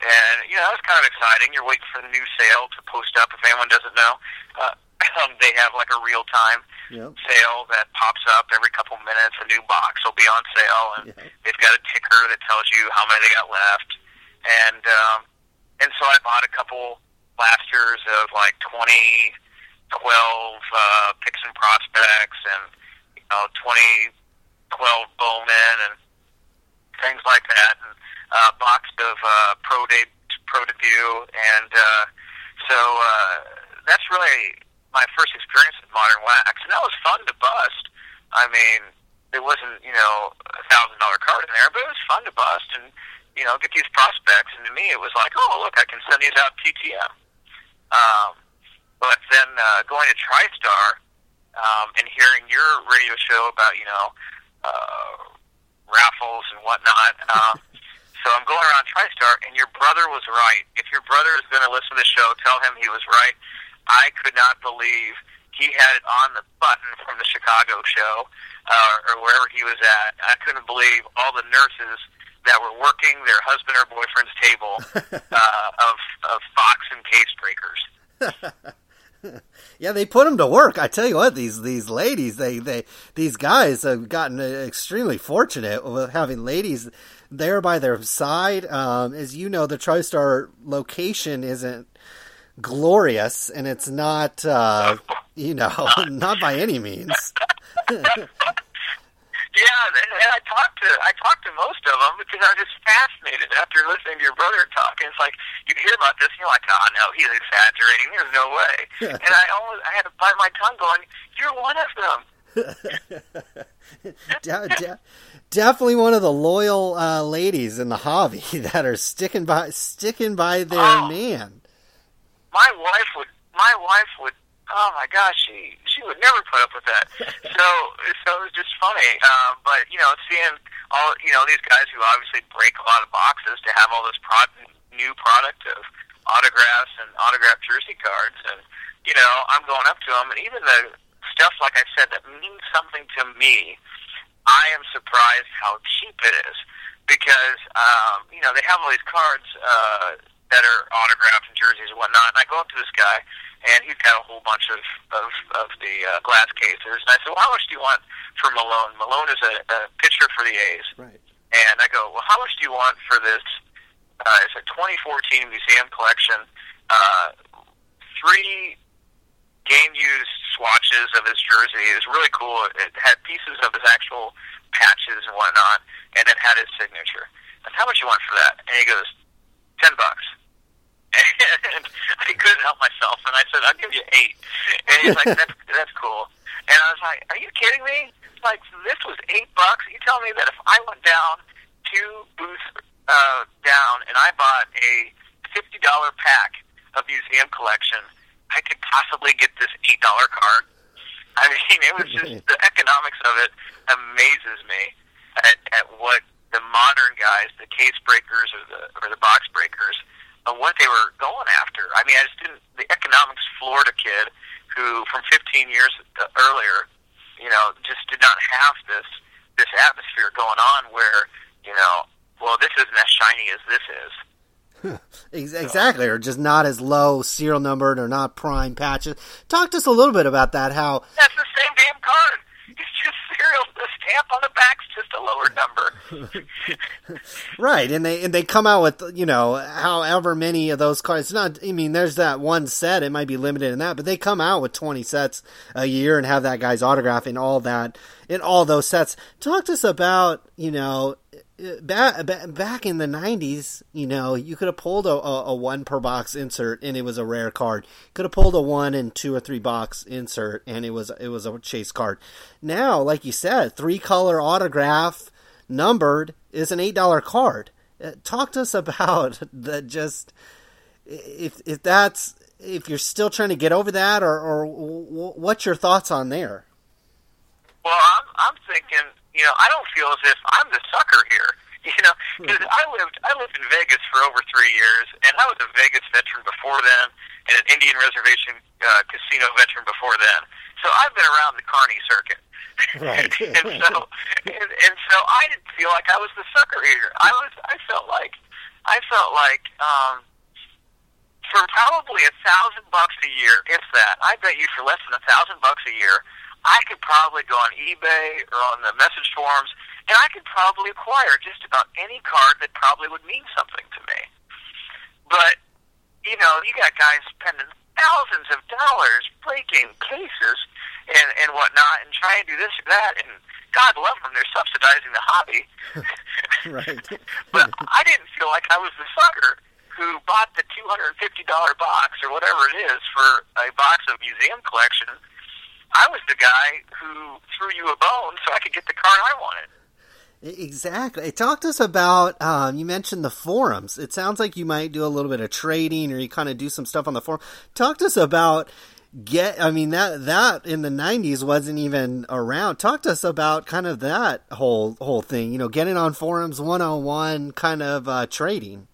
And, you know, that was kind of exciting. You're waiting for the new sale to post up, if anyone doesn't know. Uh, they have like a real-time yep. sale that pops up every couple minutes. A new box will be on sale, and yeah. they've got a ticker that tells you how many they got left. And... Um, And so I bought a couple blasters of like twenty twelve uh, picks and prospects, and you know twenty twelve Bowman and things like that, and a box of uh, Pro De- Pro Debut, and uh, so uh, that's really my first experience with Modern Wax, and that was fun to bust. I mean, it wasn't you know a thousand dollar card in there, but it was fun to bust and. You know, get these prospects, and to me it was like, oh, look, I can send these out P T M. Um, but then uh, going to TriStar um, and hearing your radio show about, you know, uh, raffles and whatnot. Uh, so I'm going around TriStar, and your brother was right. If your brother is going to listen to the show, tell him he was right. I could not believe he had it on the button from the Chicago show uh, or wherever he was at. I couldn't believe all the nurses that were working their husband or boyfriend's table uh, of, of Fox and Case Breakers. Yeah, they put them to work. I tell you what, these these ladies, they, they these guys have gotten extremely fortunate with having ladies there by their side. Um, as you know, the TriStar location isn't glorious, and it's not, uh, you know, not by any means. Yeah, and I talked to I talked to most of them because I was just fascinated after listening to your brother talk. And it's like you hear about this, and you're like, oh no, he's exaggerating. There's no way. Yeah. And I always I had to bite my tongue, going, "You're one of them." de- de- definitely one of the loyal uh, ladies in the hobby that are sticking by sticking by their oh, man. My wife would. My wife would. Oh my gosh, she she would never put up with that. So so it was just funny. Um, but you know, seeing all you know these guys who obviously break a lot of boxes to have all this prod- new product of autographs and autographed jersey cards, and you know, I'm going up to them, and even the stuff like I said that means something to me, I am surprised how cheap it is because um, you know they have all these cards uh, that are autographed and jerseys and whatnot, and I go up to this guy. And he's got a whole bunch of, of, of the uh, glass cases. And I said, well, how much do you want for Malone? Malone is a, a pitcher for the A's. Right. And I go, well, how much do you want for this? Uh, it's a twenty fourteen Museum Collection, uh, three game-used swatches of his jersey. It was really cool. It had pieces of his actual patches and whatnot, and it had his signature. And how much do you want for that? And he goes, ten bucks. And I couldn't help myself, and I said, I'll give you eight. And he's like, that's, that's cool. And I was like, are you kidding me? Like, this was eight bucks? You tell me that if I went down two booths uh, down and I bought a fifty dollars pack of Museum Collection, I could possibly get this eight dollars card? I mean, it was just, the economics of it amazes me at, at what the modern guys, the case breakers or the, or the box breakers, of what they were going after. I mean, I just didn't, the economics floored a kid who, from fifteen years earlier, you know, just did not have this this atmosphere going on where, you know, well, this isn't as shiny as this is. Exactly, or just not as low serial numbered or not prime patches. Talk to us a little bit about that, how... That's the same damn card. It's just serial. The stamp on the back's just a lower number. Right, and they and they come out with, you know, however many of those cards. It's not, I mean, there's that one set. It might be limited in that, but they come out with twenty sets a year and have that guy's autograph in all that, in all those sets. Talk to us about, you know, back back in the nineties, you know, you could have pulled a, a, a one per box insert and it was a rare card. Could have pulled a one and two or three box insert and it was it was a chase card. Now, like you said, three color autograph numbered is an eight dollar card. Talk to us about the just if if that's if you're still trying to get over that, or or what's your thoughts on there? Well, I'm I'm thinking. You know, I don't feel as if I'm the sucker here. You know, because I lived I lived in Vegas for over three years, and I was a Vegas veteran before then, and an Indian reservation uh, casino veteran before then. So I've been around the carny circuit, right. and so and, and so I didn't feel like I was the sucker here. I was I felt like I felt like um, for probably a thousand bucks a year, if that. I bet you for less than a thousand bucks a year. I could probably go on eBay or on the message forums, and I could probably acquire just about any card that probably would mean something to me. But, you know, you got guys spending thousands of dollars breaking cases and, and whatnot and trying to do this or that, and God love them, they're subsidizing the hobby. Right. But I didn't feel like I was the sucker who bought the two hundred fifty dollars box or whatever it is for a box of Museum Collection. I was the guy who threw you a bone so I could get the card I wanted. Exactly. Talk to us about, um, you mentioned the forums. It sounds like you might do a little bit of trading, or you kind of do some stuff on the forum. Talk to us about, get. I mean, that that in the nineties wasn't even around. Talk to us about kind of that whole whole thing, you know, getting on forums, one-on-one kind of uh, trading.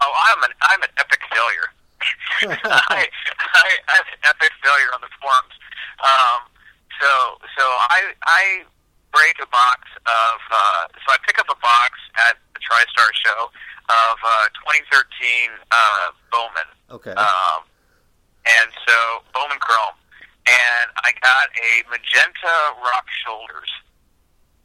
Oh, I'm an, I'm an epic failure. I, I, I was an epic failure on the forums. Um, so so I I break a box of, uh, so I pick up a box at the TriStar show of uh, twenty thirteen uh, Bowman. Okay. Um, and so Bowman Chrome. And I got a magenta rock shoulders.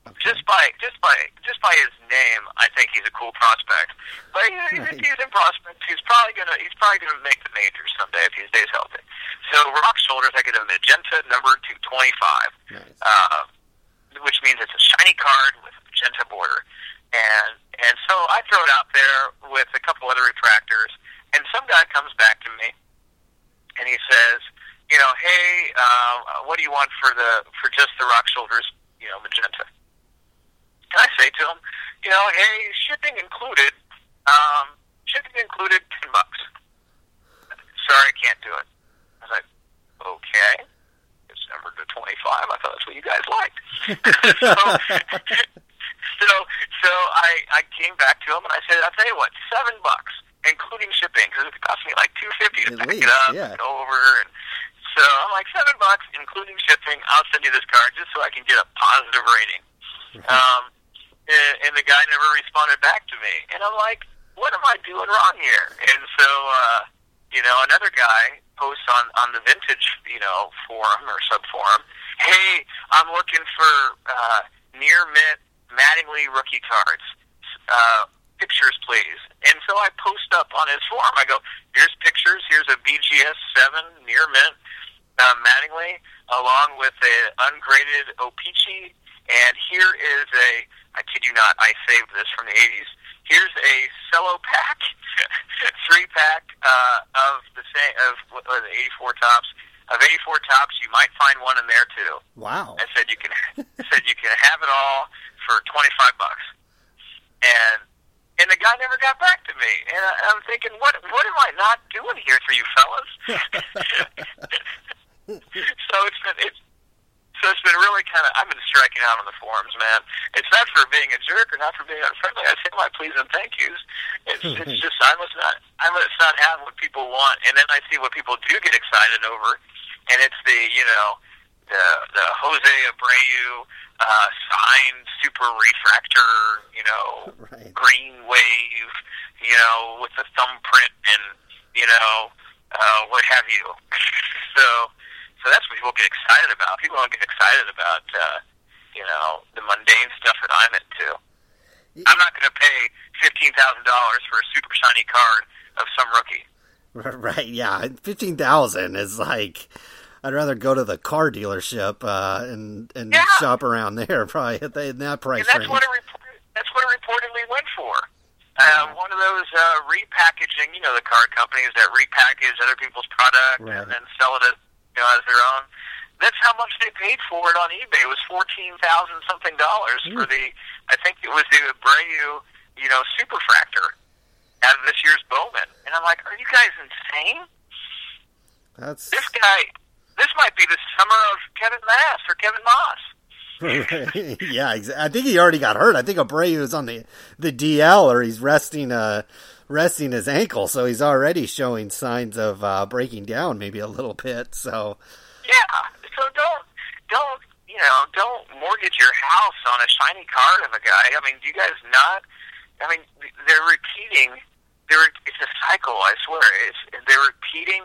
Okay. Just by just by just by his name, I think he's a cool prospect. But you know, he's, right. he's in prospect. He's probably gonna he's probably gonna make the majors someday if he stays healthy. So rock shoulders, I get a magenta number two twenty five, nice. uh, which means it's a shiny card with a magenta border. And and so I throw it out there with a couple other retractors, and some guy comes back to me, and he says, you know, hey, uh, what do you want for the for just the rock shoulders, you know, magenta? And I say to him, you know, hey, shipping included, um, shipping included, ten bucks. Sorry, I can't do it. I was like, okay, it's numbered to twenty-five. I thought that's what you guys liked. so, so, so I I came back to him and I said, I'll tell you what, seven bucks, including shipping, because it cost me like two fifty to pack it up yeah. and over and. So I'm like, seven bucks, including shipping, I'll send you this card just so I can get a positive rating. Mm-hmm. Um, and, and the guy never responded back to me. And I'm like, what am I doing wrong here? And so, uh, you know, another guy posts on, on the vintage, you know, forum or sub-forum, hey, I'm looking for uh, near-mint Mattingly rookie cards. Uh, pictures, please. And so I post up on his forum. I go, here's pictures. Here's a B G S seven near-mint. Uh, Mattingly, along with an ungraded Opeachy, and here is a, I kid you not, I saved this from the eighties, here's a cello pack, three-pack uh, of the same, of uh, the eighty-four Topps, of eighty-four Topps, you might find one in there too. Wow. I said you can, I said you can have it all for twenty-five bucks. And And the guy never got back to me. And I, I'm thinking, what what am I not doing here for you fellas? so it's been it's, so it's been really kind of, I've been striking out on the forums, man. It's not for being a jerk or not for being unfriendly. I say my please and thank yous. It's it's just I must not I must not have what people want. And then I see what people do get excited over, and it's the you know the the Jose Abreu. Uh, signed super refractor, you know, right. green wave, you know, with the thumbprint and, you know, uh, what have you. so so that's what people get excited about. People don't get excited about, uh, you know, the mundane stuff that I'm into. Yeah. I'm not going to pay fifteen thousand dollars for a super shiny card of some rookie. Right, yeah. fifteen thousand dollars is like... I'd rather go to the car dealership uh, and and yeah. shop around there, probably at that, that price and that's range. What it report- that's what it reportedly went for. Uh, yeah. One of those uh, repackaging, you know, the car companies that repackage other people's product right. and then sell it as, you know, as their own. That's how much they paid for it on eBay. It was fourteen thousand something dollars mm. for the. I think it was the Abreu, you know, Superfractor out of this year's Bowman. And I'm like, are you guys insane? That's this guy. This might be the summer of Kevin Mass or Kevin Moss. yeah, exactly. I think he already got hurt. I think Abreu is on the, the D L, or he's resting uh, resting his ankle, so he's already showing signs of uh, breaking down, maybe a little bit. So yeah, so don't don't you know don't mortgage your house on a shiny card of a guy. I mean, do you guys not? I mean, they're repeating. They're it's a cycle. I swear, it's they're repeating.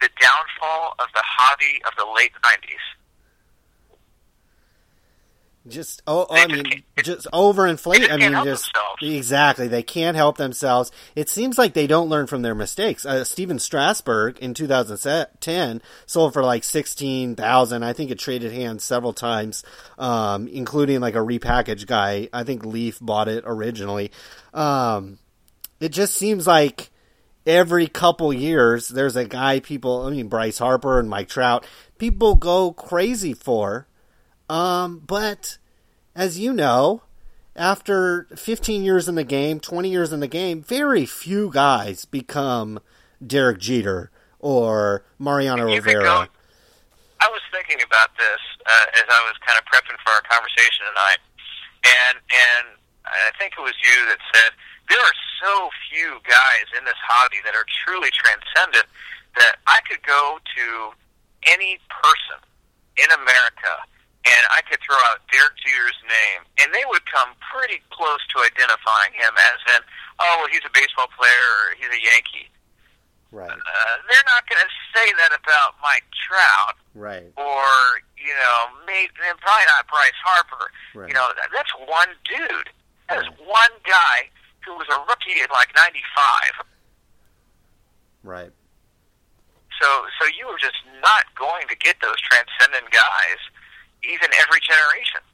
The downfall of the hobby of the late nineties. Just oh, oh I just mean, just overinflate. I mean, just themselves. Exactly. They can't help themselves. It seems like they don't learn from their mistakes. Uh, Steven Strasburg in two thousand ten sold for like sixteen thousand. I think it traded hands several times, um, including like a repackaged guy. I think Leaf bought it originally. Um, it just seems like. Every couple years, there's a guy people, I mean, Bryce Harper and Mike Trout, people go crazy for. Um, but, as you know, after fifteen years in the game, twenty years in the game, very few guys become Derek Jeter or Mariano Rivera. Go, I was thinking about this uh, as I was kind of prepping for our conversation tonight, and, and I think it was you that said, there are so few guys in this hobby that are truly transcendent that I could go to any person in America and I could throw out Derek Jeter's name, and they would come pretty close to identifying him as in, oh, well, he's a baseball player or he's a Yankee. Right. Uh, they're not going to say that about Mike Trout. Right. Or, you know, maybe, probably not Bryce Harper. Right. You know, that, that's one dude. That right. is one guy who was a rookie in like ninety-five. Right. So, so you were just not going to get those transcendent guys, even every generation.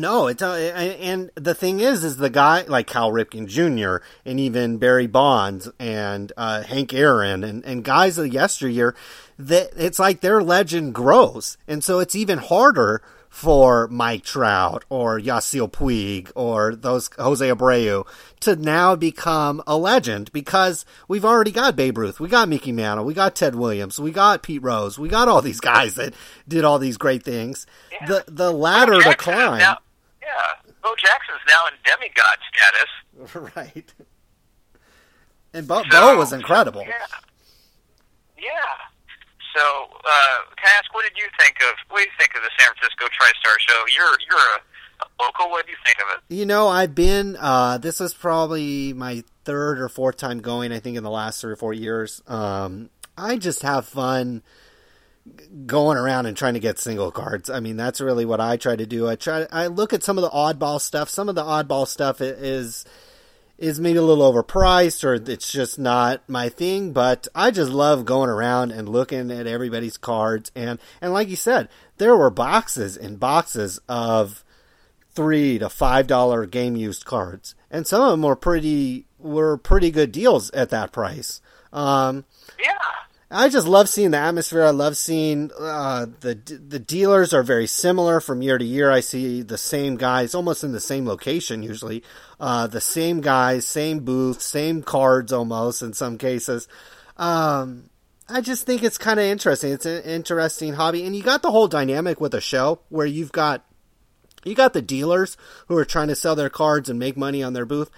No, it's uh, and the thing is, is the guy like Cal Ripken Junior and even Barry Bonds and uh, Hank Aaron and, and guys of yesteryear, that it's like their legend grows, and so it's even harder for Mike Trout or Yasiel Puig or those Jose Abreu to now become a legend, because we've already got Babe Ruth, we got Mickey Mantle, we got Ted Williams, we got Pete Rose, we got all these guys that did all these great things. Yeah. The the ladder to climb. Now, yeah, Bo Jackson's now in demigod status. Right. And Bo, so, Bo was incredible. Yeah. Yeah. So, uh, can I ask, what did you think of? What do you think of the San Francisco TriStar show? You're you're a, a local. What do you think of it? You know, I've been. Uh, this is probably my third or fourth time going. I think in the last three or four years, um, I just have fun going around and trying to get single cards. I mean, that's really what I try to do. I try. I look at some of the oddball stuff. Some of the oddball stuff is. is maybe a little overpriced, or it's just not my thing, but I just love going around and looking at everybody's cards. And, and like you said, there were boxes and boxes of three to five dollar game used cards. And some of them were pretty, were pretty good deals at that price. Um, yeah. I just love seeing the atmosphere. I love seeing uh, the the dealers are very similar from year to year. I see the same guys almost in the same location usually. Uh, the same guys, same booth, same cards almost in some cases. Um, I just think it's kind of interesting. It's an interesting hobby. And you got the whole dynamic with a show where you've got you got the dealers who are trying to sell their cards and make money on their booth.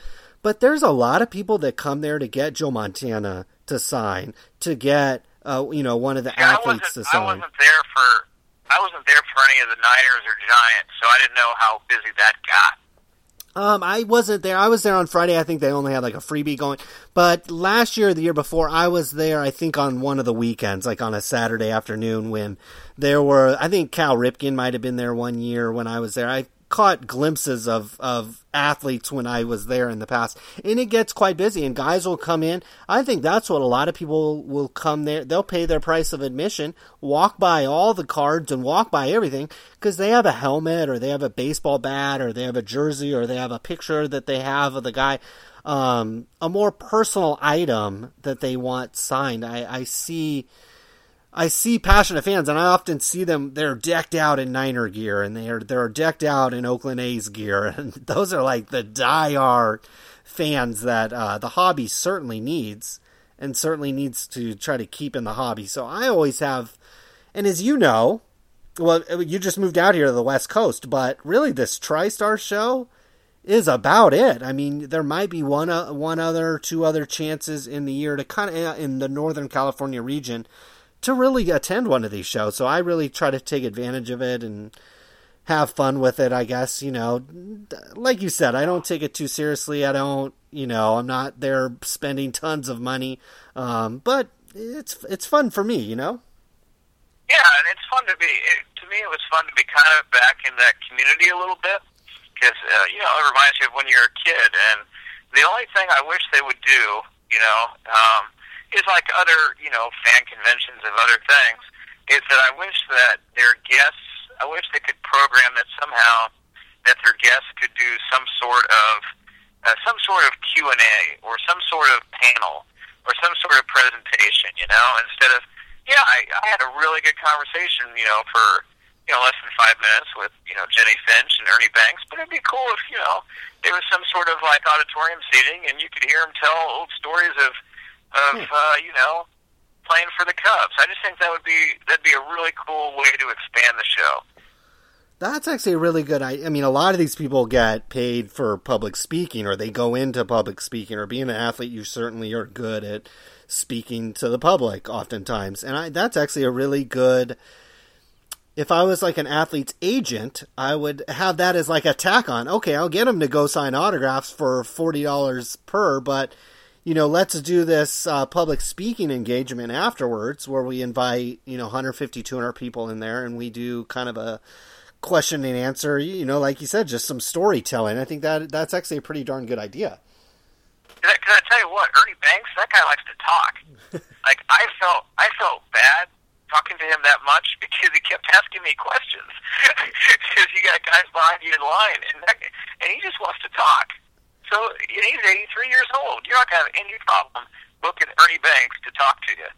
But there's a lot of people that come there to get Joe Montana to sign, to get uh, you know, one of the yeah, athletes to sign. I wasn't there for I wasn't there for any of the Niners or Giants, so I didn't know how busy that got. Um, I wasn't there. I was there on Friday. I think they only had like a freebie going. But last year or the year before, I was there, I think, on one of the weekends, like on a Saturday afternoon when there were, I think Cal Ripken might have been there one year when I was there. I caught glimpses of, of athletes when I was there in the past, and it gets quite busy, and guys will come in. I think that's what a lot of people will come there. They'll pay their price of admission, walk by all the cards and walk by everything because they have a helmet or they have a baseball bat or they have a jersey or they have a picture that they have of the guy, um, a more personal item that they want signed. I, I see... I see passionate fans, and I often see them, they're decked out in Niner gear, and they're they're decked out in Oakland A's gear, and those are like the die-hard fans that uh, the hobby certainly needs, and certainly needs to try to keep in the hobby. So I always have, and as you know, well, you just moved out here to the West Coast, but really this TriStar show is about it. I mean, there might be one, uh, one other, two other chances in the year to kind of, in the Northern California region, to really attend one of these shows. So I really try to take advantage of it and have fun with it, I guess. You know, like you said, I don't take it too seriously. I don't, you know, I'm not there spending tons of money. Um, but it's, it's fun for me, you know? Yeah. And it's fun to be, it, to me, it was fun to be kind of back in that community a little bit. Cause, uh, you know, it reminds me of when you're a kid, and the only thing I wish they would do, you know, um, it's like other, you know, fan conventions of other things, is that I wish that their guests, I wish they could program that somehow, that their guests could do some sort of, uh, some sort of Q and A, or some sort of panel, or some sort of presentation, you know, instead of, yeah, I, I had a really good conversation, you know, for, you know, less than five minutes with, you know, Jenny Finch and Ernie Banks, but it'd be cool if, you know, there was some sort of, like, auditorium seating, and you could hear them tell old stories of, of, uh, you know, playing for the Cubs. I just think that would be, that'd be a really cool way to expand the show. That's actually a really good idea. I mean, a lot of these people get paid for public speaking, or they go into public speaking, or being an athlete, you certainly are good at speaking to the public oftentimes. And I, that's actually a really good... If I was like an athlete's agent, I would have that as like a tack on. Okay, I'll get them to go sign autographs for forty dollars per, but, you know, let's do this uh, public speaking engagement afterwards where we invite, you know, one fifty, two hundred people in there, and we do kind of a question and answer, you know, like you said, just some storytelling. I think that that's actually a pretty darn good idea. Can I, can I tell you what, Ernie Banks, that guy likes to talk. Like, I felt, I felt bad talking to him that much because he kept asking me questions. Because you got guys behind you in line, and that, and he just wants to talk. So, and he's eighty-three years old. You're not going to have any problem booking Ernie Banks to talk to you.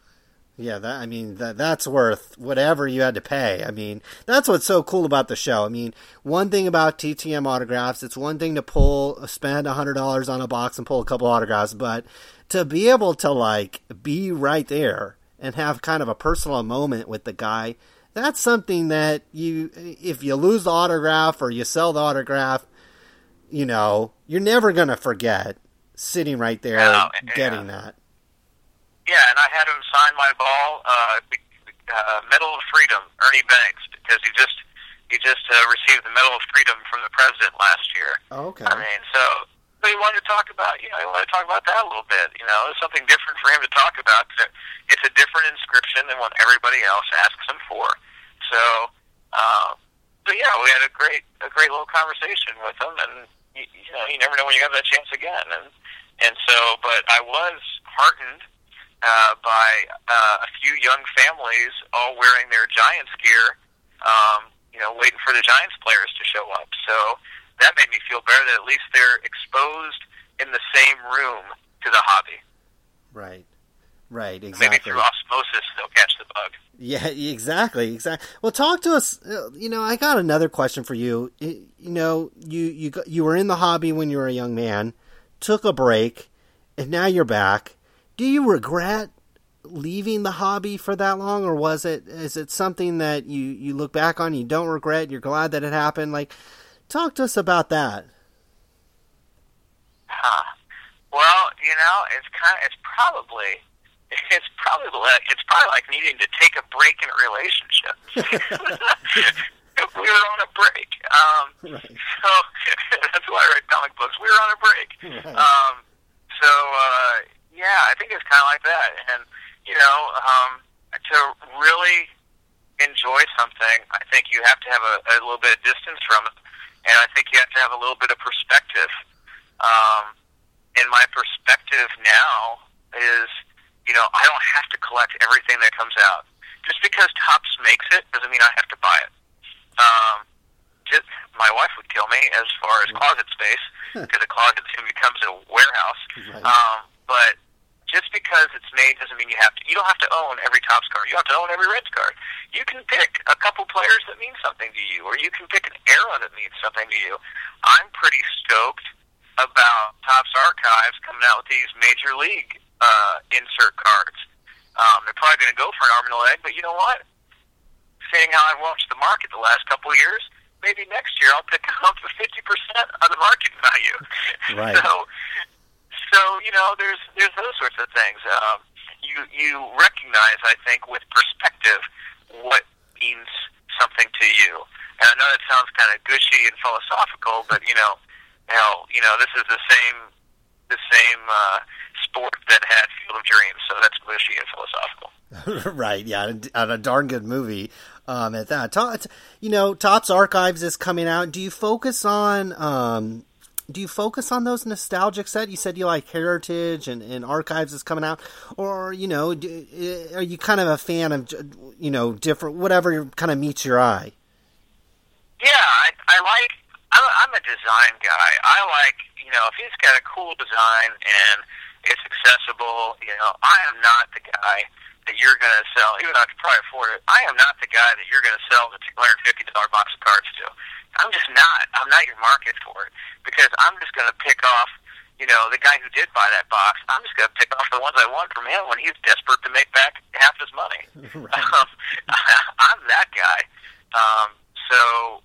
Yeah, that, I mean, that that's worth whatever you had to pay. I mean, that's what's so cool about the show. I mean, one thing about T T M autographs, it's one thing to pull, spend one hundred dollars on a box and pull a couple autographs, but to be able to, like, be right there and have kind of a personal moment with the guy, that's something that you, if you lose the autograph or you sell the autograph, you know, you're never going to forget sitting right there yeah, and getting yeah. that. Yeah, and I had him sign my ball, uh, uh, Medal of Freedom, Ernie Banks, because he just he just uh, received the Medal of Freedom from the president last year. Oh, okay. I mean, so but he wanted to talk about, you know, he wanted to talk about that a little bit. You know, it's something different for him to talk about. It's a different inscription than what everybody else asks him for. So, uh, so yeah, we had a great a great little conversation with him, and you, you know, you never know when you have that chance again. And and so, but I was heartened Uh, by uh, a few young families all wearing their Giants gear, um, you know, waiting for the Giants players to show up. So that made me feel better that at least they're exposed in the same room to the hobby. Right, right, exactly. Maybe through osmosis they'll catch the bug. Yeah, exactly, exactly. Well, talk to us. You know, I got another question for you. You know, you you you were in the hobby when you were a young man, took a break, and now you're back. Do you regret leaving the hobby for that long, or was it is it something that you, you look back on, you don't regret, you're glad that it happened? Like, talk to us about that. Huh. Well, you know, it's kind of, it's probably it's probably like, it's probably like needing to take a break in a relationship. We were on a break, um, right. So that's why I write comic books. We were on a break, right. um, so. Uh, Yeah, I think it's kind of like that. And, you know, um, to really enjoy something, I think you have to have a, a little bit of distance from it. And I think you have to have a little bit of perspective. Um, and my perspective now is, you know, I don't have to collect everything that comes out. Just because Topps makes it doesn't mean I have to buy it. Um, just, my wife would kill me as far as closet space, because a closet soon becomes a warehouse. Um, but... Just because it's made doesn't mean you have to. You don't have to own every Topps card. You don't have to own every Reds card. You can pick a couple players that mean something to you, or you can pick an era that means something to you. I'm pretty stoked about Topps Archives coming out with these Major League uh, insert cards. Um, they're probably going to go for an arm and a leg, but you know what? Seeing how I've watched the market the last couple of years, maybe next year I'll pick up to fifty percent of the market value. Right. So... So, you know, there's there's those sorts of things. Um, you you recognize, I think, with perspective, what means something to you. And I know that sounds kind of gushy and philosophical, but you know, hell, you know, this is the same the same uh, sport that had Field of Dreams, so that's gushy and philosophical. Right? Yeah, and a darn good movie um, at that. T- you know, Topps Archives is coming out. Do you focus on? Um, Do you focus on those nostalgic set? You said you like Heritage and, and Archives is coming out, or you know, do, are you kind of a fan of you know different whatever kind of meets your eye? Yeah, I, I like. I'm, I'm a design guy. I like you know if he's got a cool design and it's accessible. You know, I am not the guy that you're going to sell, even though I could probably afford it. I am not the guy that you're going to sell the two hundred fifty dollars box of cards to. I'm just not. I'm not your market for it, because I'm just going to pick off, you know, the guy who did buy that box. I'm just going to pick off the ones I want from him when he's desperate to make back half his money. Right. Um, I'm that guy. Um, so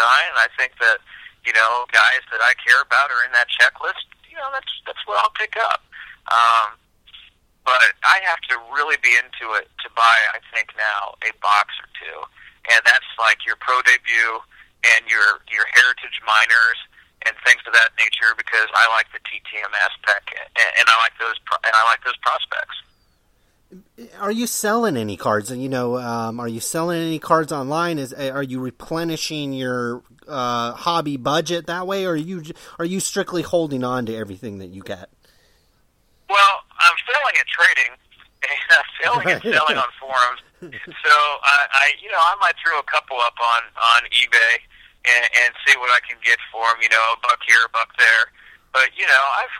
die. And I think that, you know, guys that I care about are in that checklist. You know, that's that's what I'll pick up. Um, but I have to really be into it to buy, I think now, a box or two. And that's like your Pro Debut and your, your Heritage Minors and things of that nature, because I like the T T M aspect, and, and I like those and I like those prospects. Are you selling any cards? You know, um, are you selling any cards online? Is are you replenishing your uh, hobby budget that way, or are you are you strictly holding on to everything that you get? Well, I'm failing at trading, and I'm failing at selling on forums. So I, I, you know, I might throw a couple up on on eBay and, and see what I can get for them. You know, a buck here, a buck there. But, you know, I've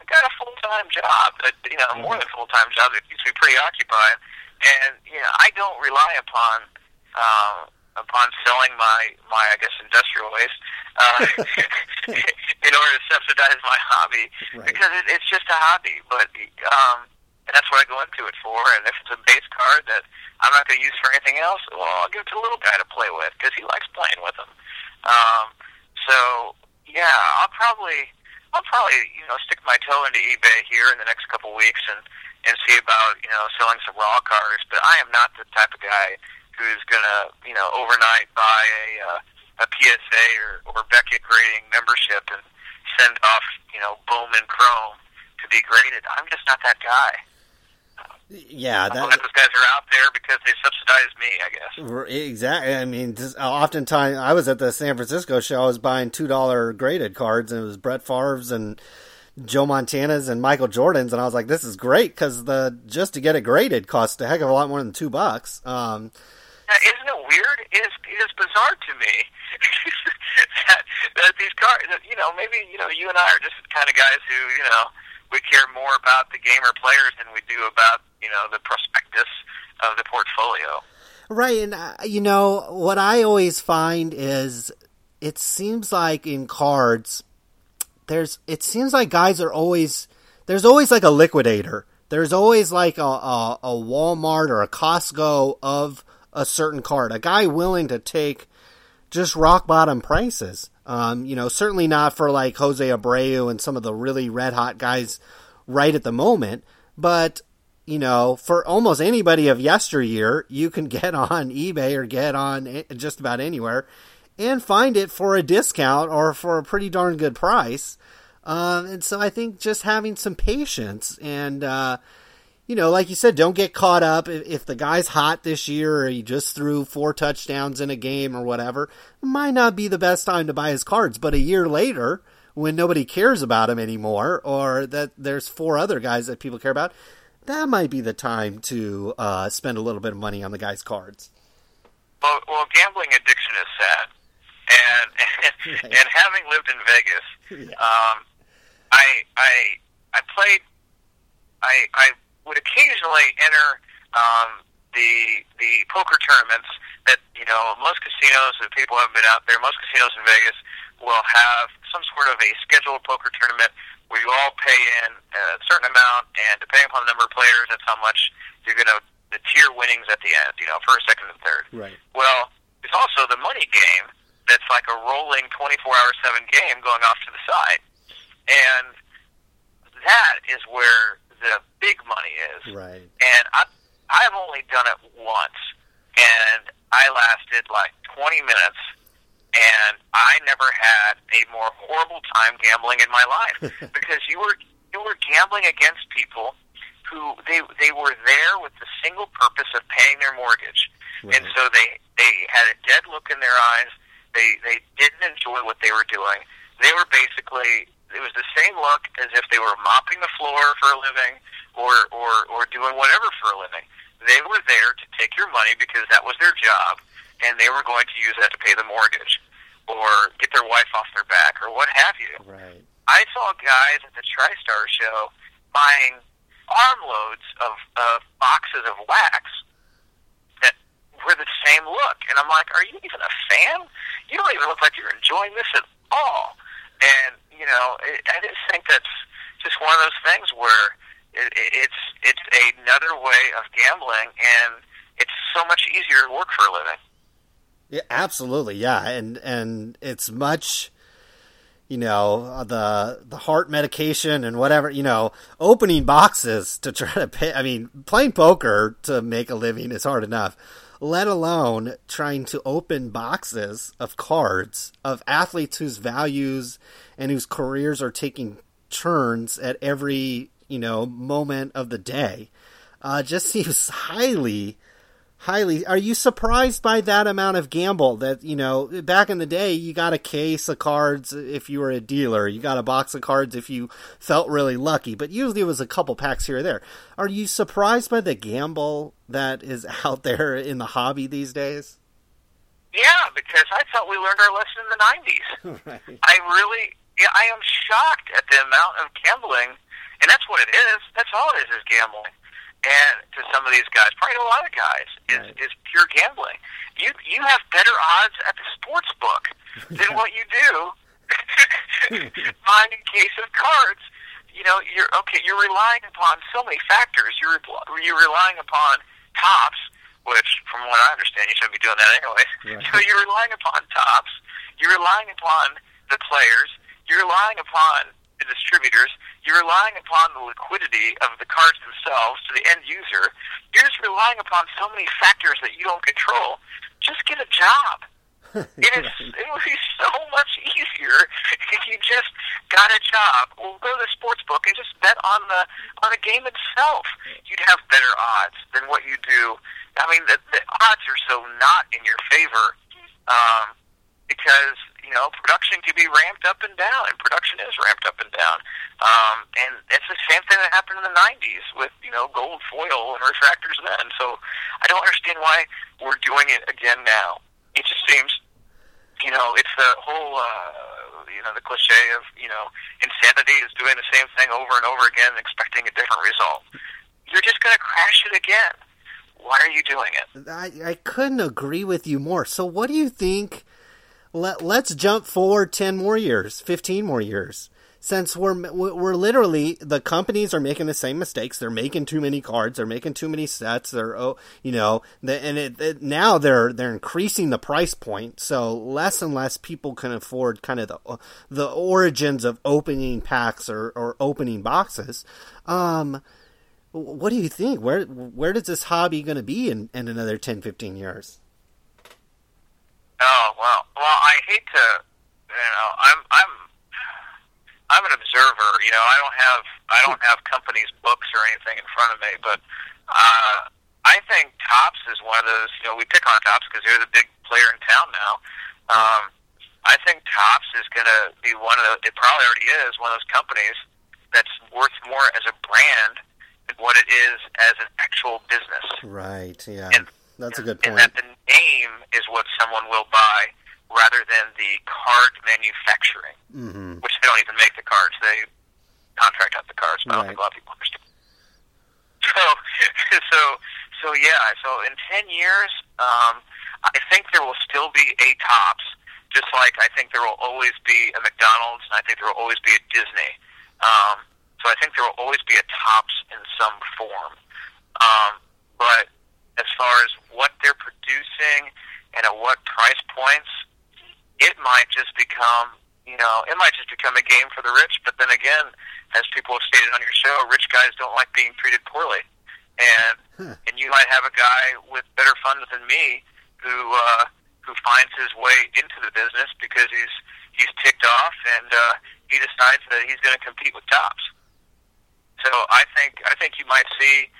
I've got a full-time job, but, you know, more than a full-time job that keeps me pretty occupied. And, you know, I don't rely upon uh, upon selling my, my, I guess, industrial waste uh, in order to subsidize my hobby, right. Because it, it's just a hobby. But um, and that's what I go into it for. And if it's a base card that I'm not going to use for anything else, well, I'll give it to a little guy to play with because he likes playing with them. Um, so, yeah, I'll probably... I'll probably, you know, stick my toe into eBay here in the next couple of weeks and, and see about, you know, selling some raw cars. But I am not the type of guy who's going to, you know, overnight buy a uh, a P S A or, or Beckett grading membership and send off, you know, Bowman Chrome to be graded. I'm just not that guy. Yeah, that, I'm glad those guys are out there because they subsidize me, I guess. Exactly. I mean, just, oftentimes I was at the San Francisco show. I was buying two dollar graded cards, and it was Brett Favre's and Joe Montana's and Michael Jordan's, and I was like, "This is great," because the just to get it graded costs a heck of a lot more than two bucks. Um, now, isn't it weird? It is, it is bizarre to me that, that these cards. You know, maybe you know, you and I are just the kind of guys who, you know, we care more about the gamer players than we do about, you know, the prospectus of the portfolio. Right, and, uh, you know, what I always find is it seems like in cards, there's it seems like guys are always, there's always like a liquidator. There's always like a, a, a Walmart or a Costco of a certain card. A guy willing to take just rock bottom prices. Um, you know, certainly not for like Jose Abreu and some of the really red hot guys right at the moment. But, you know, for almost anybody of yesteryear, you can get on eBay or get on just about anywhere and find it for a discount or for a pretty darn good price. Um, and so I think just having some patience and, uh, you know, like you said, don't get caught up. If the guy's hot this year or he just threw four touchdowns in a game or whatever, it might not be the best time to buy his cards. But a year later, when nobody cares about him anymore or that there's four other guys that people care about, that might be the time to uh, spend a little bit of money on the guy's cards. Well, well gambling addiction is sad. And and, right. and having lived in Vegas, yeah. um, I, I, I played... I, I would occasionally enter um, the the poker tournaments that, you know, most casinos, if people haven't been out there, most casinos in Vegas will have some sort of a scheduled poker tournament where you all pay in a certain amount, and depending upon the number of players, that's how much you're going to, the tier winnings at the end, you know, first, second, and third. Right. Well, there's also the money game that's like a rolling twenty-four hour seven game going off to the side. And that is where the big money is, right? And I, I've only done it once, and I lasted like twenty minutes, and I never had a more horrible time gambling in my life because you were you were gambling against people who they they were there with the single purpose of paying their mortgage, right. And so they they had a dead look in their eyes. They they didn't enjoy what they were doing. They were basically. It was the same look as if they were mopping the floor for a living or, or, or doing whatever for a living. They were there to take your money because that was their job, and they were going to use that to pay the mortgage or get their wife off their back or what have you. Right. I saw guys at the TriStar show buying armloads of, of boxes of wax that were the same look. And I'm like, are you even a fan? You don't even look like you're enjoying this at all. And, you know, I just think that's just one of those things where it, it's it's another way of gambling, and it's so much easier to work for a living. Yeah, absolutely. Yeah. And, and it's much, you know, the, the heart medication and whatever, you know, opening boxes to try to pay. I mean, playing poker to make a living is hard enough, let alone trying to open boxes of cards of athletes whose values and whose careers are taking turns at every, you know, moment of the day. Uh, just seems highly, highly. Are you surprised by that amount of gamble that, you know, back in the day, you got a case of cards if you were a dealer, you got a box of cards if you felt really lucky, but usually it was a couple packs here or there. Are you surprised by the gamble that is out there in the hobby these days? Yeah, because I thought we learned our lesson in the nineties. Right. I really, I am shocked at the amount of gambling, and that's what it is. That's all it is, is gambling. And to some of these guys, probably a lot of guys, is, right. is pure gambling. You you have better odds at the sports book than yeah. what you do buying a case of cards. You know, you're okay. You're relying upon so many factors. You're you're relying upon Topps, which, from what I understand, you shouldn't be doing that anyways. Right. So you're relying upon Topps. You're relying upon the players. You're relying upon the distributors. You're relying upon the liquidity of the cards themselves to the end user. You're just relying upon so many factors that you don't control. Just get a job. It is. It would be so much easier if you just got a job or go to the sports book and just bet on the on the game itself. You'd have better odds than what you do. I mean, the, the odds are so not in your favor um, because, you know, production can be ramped up and down, and production is ramped up and down. Um, and it's the same thing that happened in the nineties with, you know, gold foil and refractors then. So I don't understand why we're doing it again now. It just seems, you know, it's the whole, uh, you know, the cliche of, you know, insanity is doing the same thing over and over again and expecting a different result. You're just going to crash it again. Why are you doing it? I, I couldn't agree with you more. So what do you think... Let, let's jump forward ten more years, fifteen more years, since we're we're literally, the companies are making the same mistakes. They're making too many cards. They're making too many sets. They're, oh, you know, the, and it, it, now they're they're increasing the price point, so less and less people can afford kind of the the origins of opening packs or, or opening boxes. Um, what do you think? Where where is this hobby going to be in, in another ten, fifteen years? Oh well, well I hate to, you know, I'm I'm I'm an observer. You know, I don't have I don't have companies' books or anything in front of me, but uh, I think Topps is one of those. You know, we pick on Topps because they're the big player in town now. Um, I think Topps is going to be one of the. It probably already is one of those companies that's worth more as a brand than what it is as an actual business. Right. Yeah. And, That's a good point. And that the name is what someone will buy rather than the card manufacturing, mm-hmm. which they don't even make the cards. They contract out the cards, but right. I don't think a lot of people understand. So, so, so yeah, so in ten years, um, I think there will still be a Topps, just like I think there will always be a McDonald's, and I think there will always be a Disney. Um, so I think there will always be a Topps in some form. Um, but... as far as what they're producing and at what price points, it might just become, you know, it might just become a game for the rich. But then again, as people have stated on your show, rich guys don't like being treated poorly. And huh. and you might have a guy with better funds than me who uh, who finds his way into the business because he's he's ticked off and uh, he decides that he's going to compete with Topps. So I think I think you might see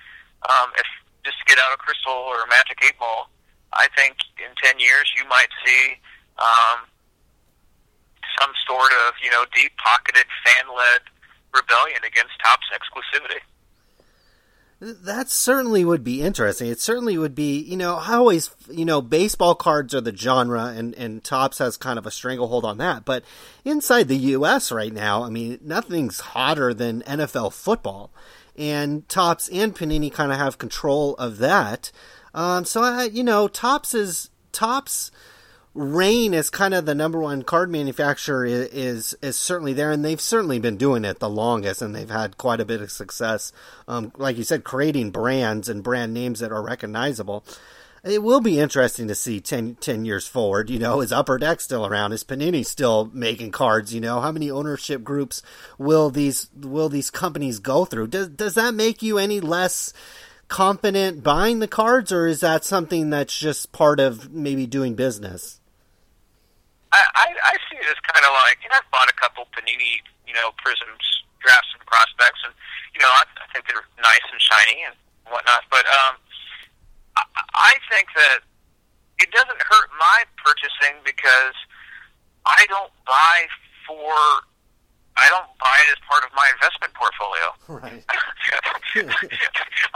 um, if. Just to get out a crystal or a magic eight ball, I think in ten years you might see um, some sort of, you know, deep-pocketed, fan-led rebellion against Topps exclusivity. That certainly would be interesting. It certainly would be, you know, I always, you know, baseball cards are the genre, and, and Topps has kind of a stranglehold on that. But inside the U S right now, I mean, nothing's hotter than N F L football. And Topps and Panini kind of have control of that. Um, so, I, you know, Topps is Topps' reign as kind of the number one card manufacturer is, is is certainly there, and they've certainly been doing it the longest, and they've had quite a bit of success. Um, like you said, creating brands and brand names that are recognizable. it will be interesting to see ten, ten years forward. You know, is Upper Deck still around? Is Panini still making cards? You know, how many ownership groups will these will these companies go through? Does does that make you any less confident buying the cards, or is that something that's just part of maybe doing business? I, I, I see it as kind of like, you know, I've bought a couple Panini, you know, Prisms drafts and prospects, and, you know, I, I think they're nice and shiny and whatnot, but um, I, I think that it doesn't hurt my purchasing because I don't buy for, I don't buy it as part of my investment portfolio. Right. I,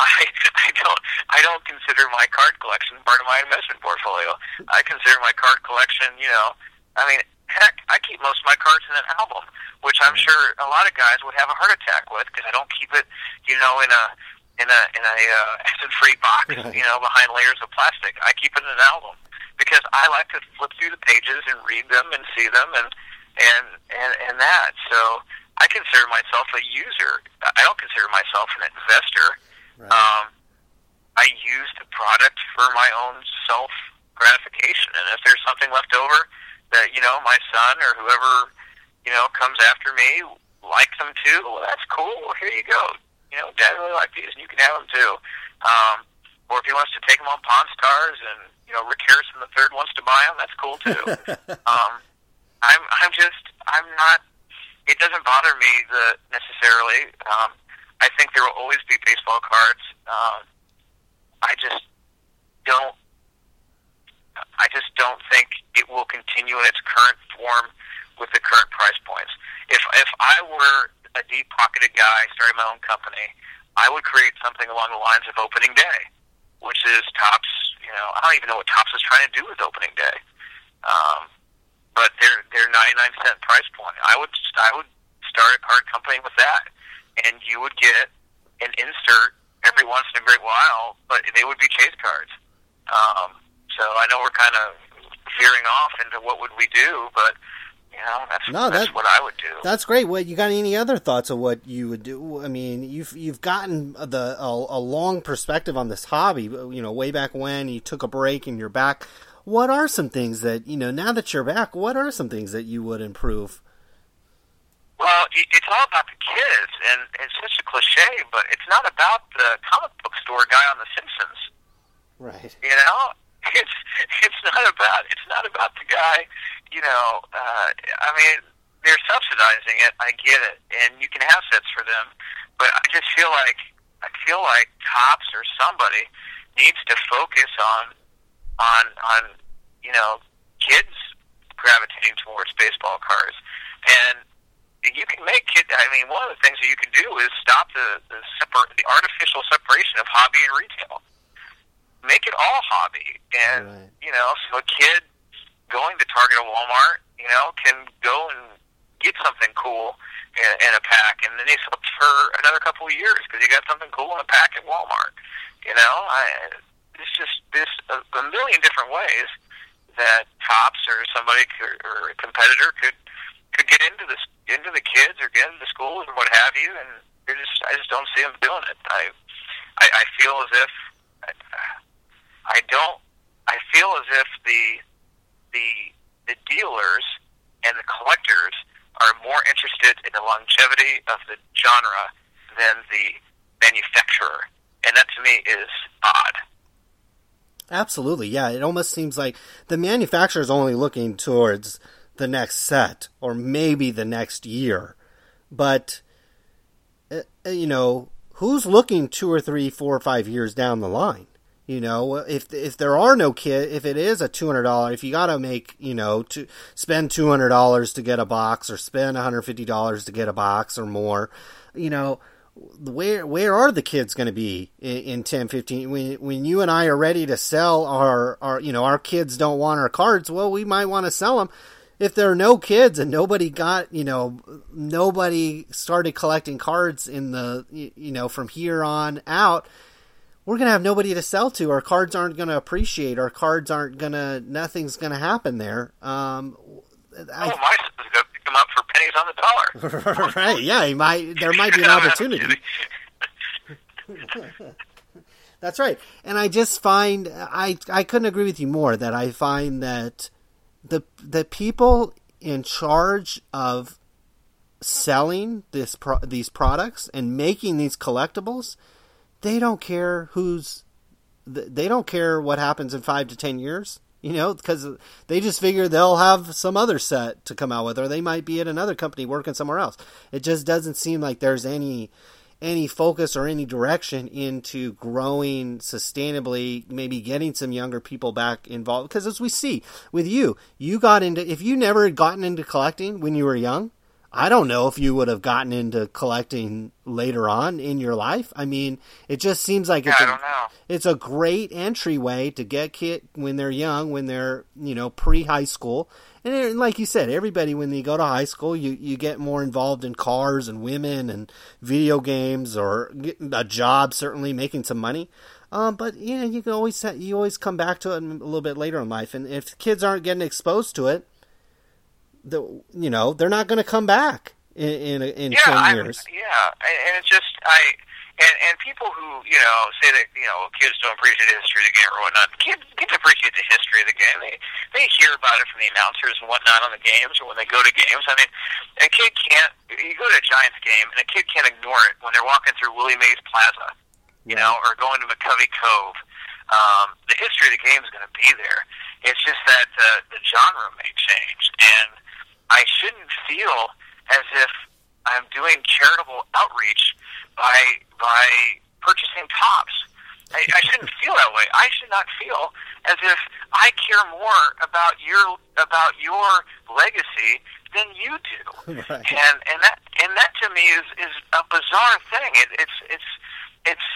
I don't, I don't consider my card collection part of my investment portfolio. I consider my card collection, you know, I mean, heck, I keep most of my cards in an album, which I'm sure a lot of guys would have a heart attack with because I don't keep it, you know, in a in a in a uh, acid-free box, you know, behind layers of plastic. I keep it in an album because I like to flip through the pages and read them and see them and and and, and that. So I consider myself a user. I don't consider myself an investor. Right. Um, I use the product for my own self gratification, and if there's something left over that, you know, my son or whoever, you know, comes after me likes them too, well, that's cool. Well, here you go. You know, Dad really liked these, and you can have them too. Um, or if he wants to take them on Pawn Stars, and you know, Rick Harrison the Third wants to buy them, that's cool too. um, I'm, I'm just, I'm not. It doesn't bother me the necessarily. Um, I think there will always be baseball cards. Um, I just don't. I just don't think it will continue in its current form with the current price points. If if I were a deep-pocketed guy starting my own company, I would create something along the lines of Opening Day, which is Topps, you know, I don't even know what Topps is trying to do with Opening Day. Um, but they're, they're ninety-nine cent price point. I would I would start a card company with that, and you would get an insert every once in a great while, but they would be chase cards. Um So I know we're kind of veering off into what would we do, but you know that's, no, that, that's what I would do. That's great. What you got? Any other thoughts of what you would do? I mean, you've you've gotten the a, a long perspective on this hobby. You know, way back when you took a break and you're back. What are some things that you know now that you're back? What are some things that you would improve? Well, it's all about the kids, and it's such a cliche, but it's not about the comic book store guy on The Simpsons, right? You know. It's it's not about it's not about the guy, you know. Uh, I mean, they're subsidizing it. I get it, and you can have sets for them, but I just feel like I feel like Topps or somebody needs to focus on on on you know kids gravitating towards baseball cards, and you can make kids. I mean, one of the things that you can do is stop the the, separ- the artificial separation of hobby and retail. Make it all hobby, and right. you know, so a kid going to Target or Walmart, you know, can go and get something cool in, in a pack, and then they flip for another couple of years because you got something cool in a pack at Walmart. You know, I, it's just this a, a million different ways that Topps or somebody could, or a competitor could could get into this, into the kids or get into the schools or what have you, and you're just I just don't see them doing it. I I, I feel as if. I, I don't. I feel as if the the the dealers and the collectors are more interested in the longevity of the genre than the manufacturer, and that to me is odd. Absolutely, yeah. It almost seems like the manufacturer is only looking towards the next set or maybe the next year, but you know, who's looking two or three, four or five years down the line? You know, if if there are no kid, if it is a two hundred dollars, if you got to make, you know, to spend two hundred dollars to get a box or spend one hundred fifty dollars to get a box or more, you know, where where are the kids going to be in, in ten, fifteen? When, when you and I are ready to sell our, our, you know, our kids don't want our cards, well, we might want to sell them. If there are no kids and nobody got, you know, nobody started collecting cards in the, you know, from here on out, we're going to have nobody to sell to. Our cards aren't going to appreciate. Our cards aren't going to, nothing's going to happen there. Um, I, oh, my son's going to pick them up for pennies on the dollar. Right, yeah, he might. There might be an opportunity. That's right. And I just find, I I couldn't agree with you more, that I find that the the people in charge of selling this pro, these products and making these collectibles, they don't care who's, they don't care what happens in five to ten years, you know, because they just figure they'll have some other set to come out with, or they might be at another company working somewhere else. It just doesn't seem like there's any... any focus or any direction into growing sustainably, maybe getting some younger people back involved. Because as we see with you, you got into, if you never had gotten into collecting when you were young, I don't know if you would have gotten into collecting later on in your life. I mean, it just seems like yeah, it's, I don't a, know. It's a great entryway to get kids when they're young, when they're, you know, pre-high school. And it, like you said, everybody, when they go to high school, you, you get more involved in cars and women and video games, or getting a job, certainly making some money. Um, but, you know, you can always have, you always come back to it a little bit later in life. And if kids aren't getting exposed to it, the, you know, they're not going to come back in in, in yeah, ten years. I'm, yeah, and it's just I and, and people who you know say that you know kids don't appreciate the history of the game or whatnot. Kids kids appreciate the history of the game. They they hear about it from the announcers and whatnot on the games, or when they go to games. I mean, a kid can't. You go to a Giants game and a kid can't ignore it when they're walking through Willie Mays Plaza, you yeah. know, or going to McCovey Cove. Um, the history of the game is going to be there. It's just that uh, the genre may change, and I shouldn't feel as if I'm doing charitable outreach by by purchasing Topps. I, I shouldn't feel that way. I should not feel as if I care more about your about your legacy than you do. Right. And and that and that to me is, is a bizarre thing. It, it's it's it's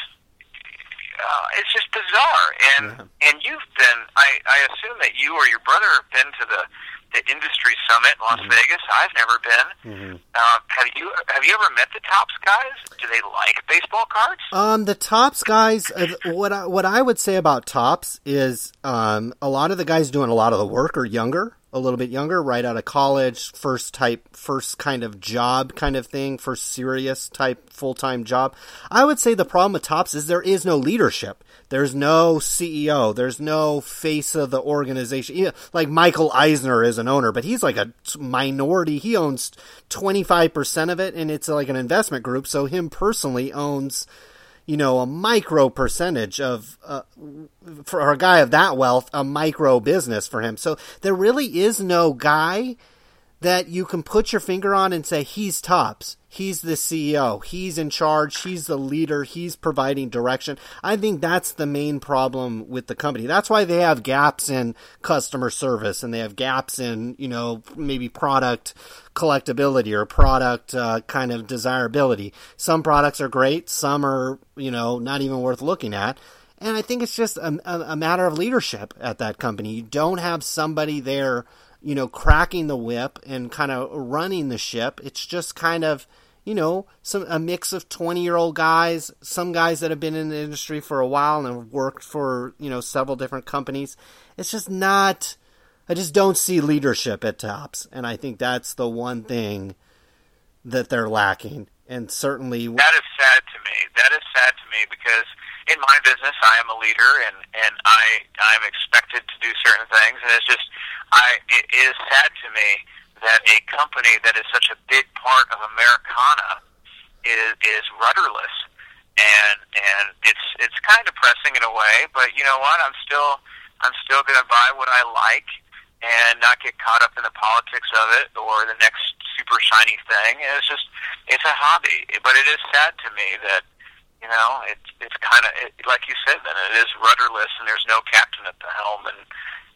uh, it's just bizarre. And yeah. and you've been. I, I assume that you or your brother have been to the. the Industry Summit, Las mm-hmm. Vegas. I've never been. Mm-hmm. Uh, have you Have you ever met the Topps guys? Do they like baseball cards? Um, the Topps guys. what I, What I would say about Topps is um, a lot of the guys doing a lot of the work are younger, a little bit younger, right out of college, first type, first kind of job kind of thing, first serious type full time job. I would say the problem with Topps is there is no leadership. There's no C E O. There's no face of the organization. Like Michael Eisner is an owner, but he's like a minority. He owns twenty-five percent of it, and it's like an investment group. So him personally owns, you know, a micro percentage of, uh, for a guy of that wealth, a micro business for him. So there really is no guy that you can put your finger on and say, he's Topps. He's the C E O. He's in charge. He's the leader. He's providing direction. I think that's the main problem with the company. That's why they have gaps in customer service, and they have gaps in, you know, maybe product collectability or product uh, kind of desirability. Some products are great. Some are, you know, not even worth looking at. And I think it's just a, a matter of leadership at that company. You don't have somebody there, you know, cracking the whip and kind of running the ship. It's just kind of, you know, some a mix of twenty-year-old guys, some guys that have been in the industry for a while and have worked for, you know, several different companies. It's just not – I just don't see leadership at Topps, and I think that's the one thing that they're lacking. And certainly – That is sad to me. That is sad to me because in my business I am a leader, and, and I, I'm expected to do certain things, and it's just I it is sad to me that a company that is such a big part of Americana is is rudderless, and and it's it's kind of depressing in a way. But you know what? I'm still I'm still going to buy what I like and not get caught up in the politics of it or the next super shiny thing. And it's just it's a hobby, but it is sad to me that you know it's it's kind of it, like you said, then it is rudderless and there's no captain at the helm. And.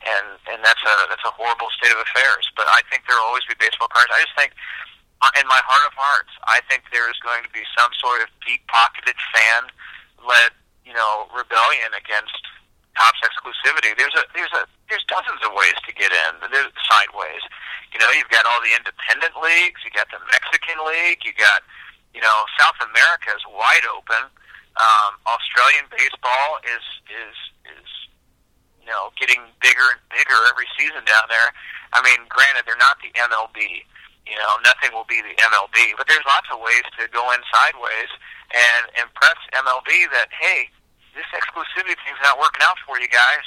And and that's a that's a horrible state of affairs. But I think there will always be baseball cards. I just think, in my heart of hearts, I think there is going to be some sort of deep-pocketed fan-led, you know, rebellion against Topps exclusivity. There's a there's a there's dozens of ways to get in. There's sideways. You know, you've got all the independent leagues. You got the Mexican League. You got, you know, South America is wide open. Um, Australian baseball is is is. You know, getting bigger and bigger every season down there. I mean, granted, they're not the M L B. You know, nothing will be the M L B. But there's lots of ways to go in sideways and impress M L B that, hey, this exclusivity thing's not working out for you guys,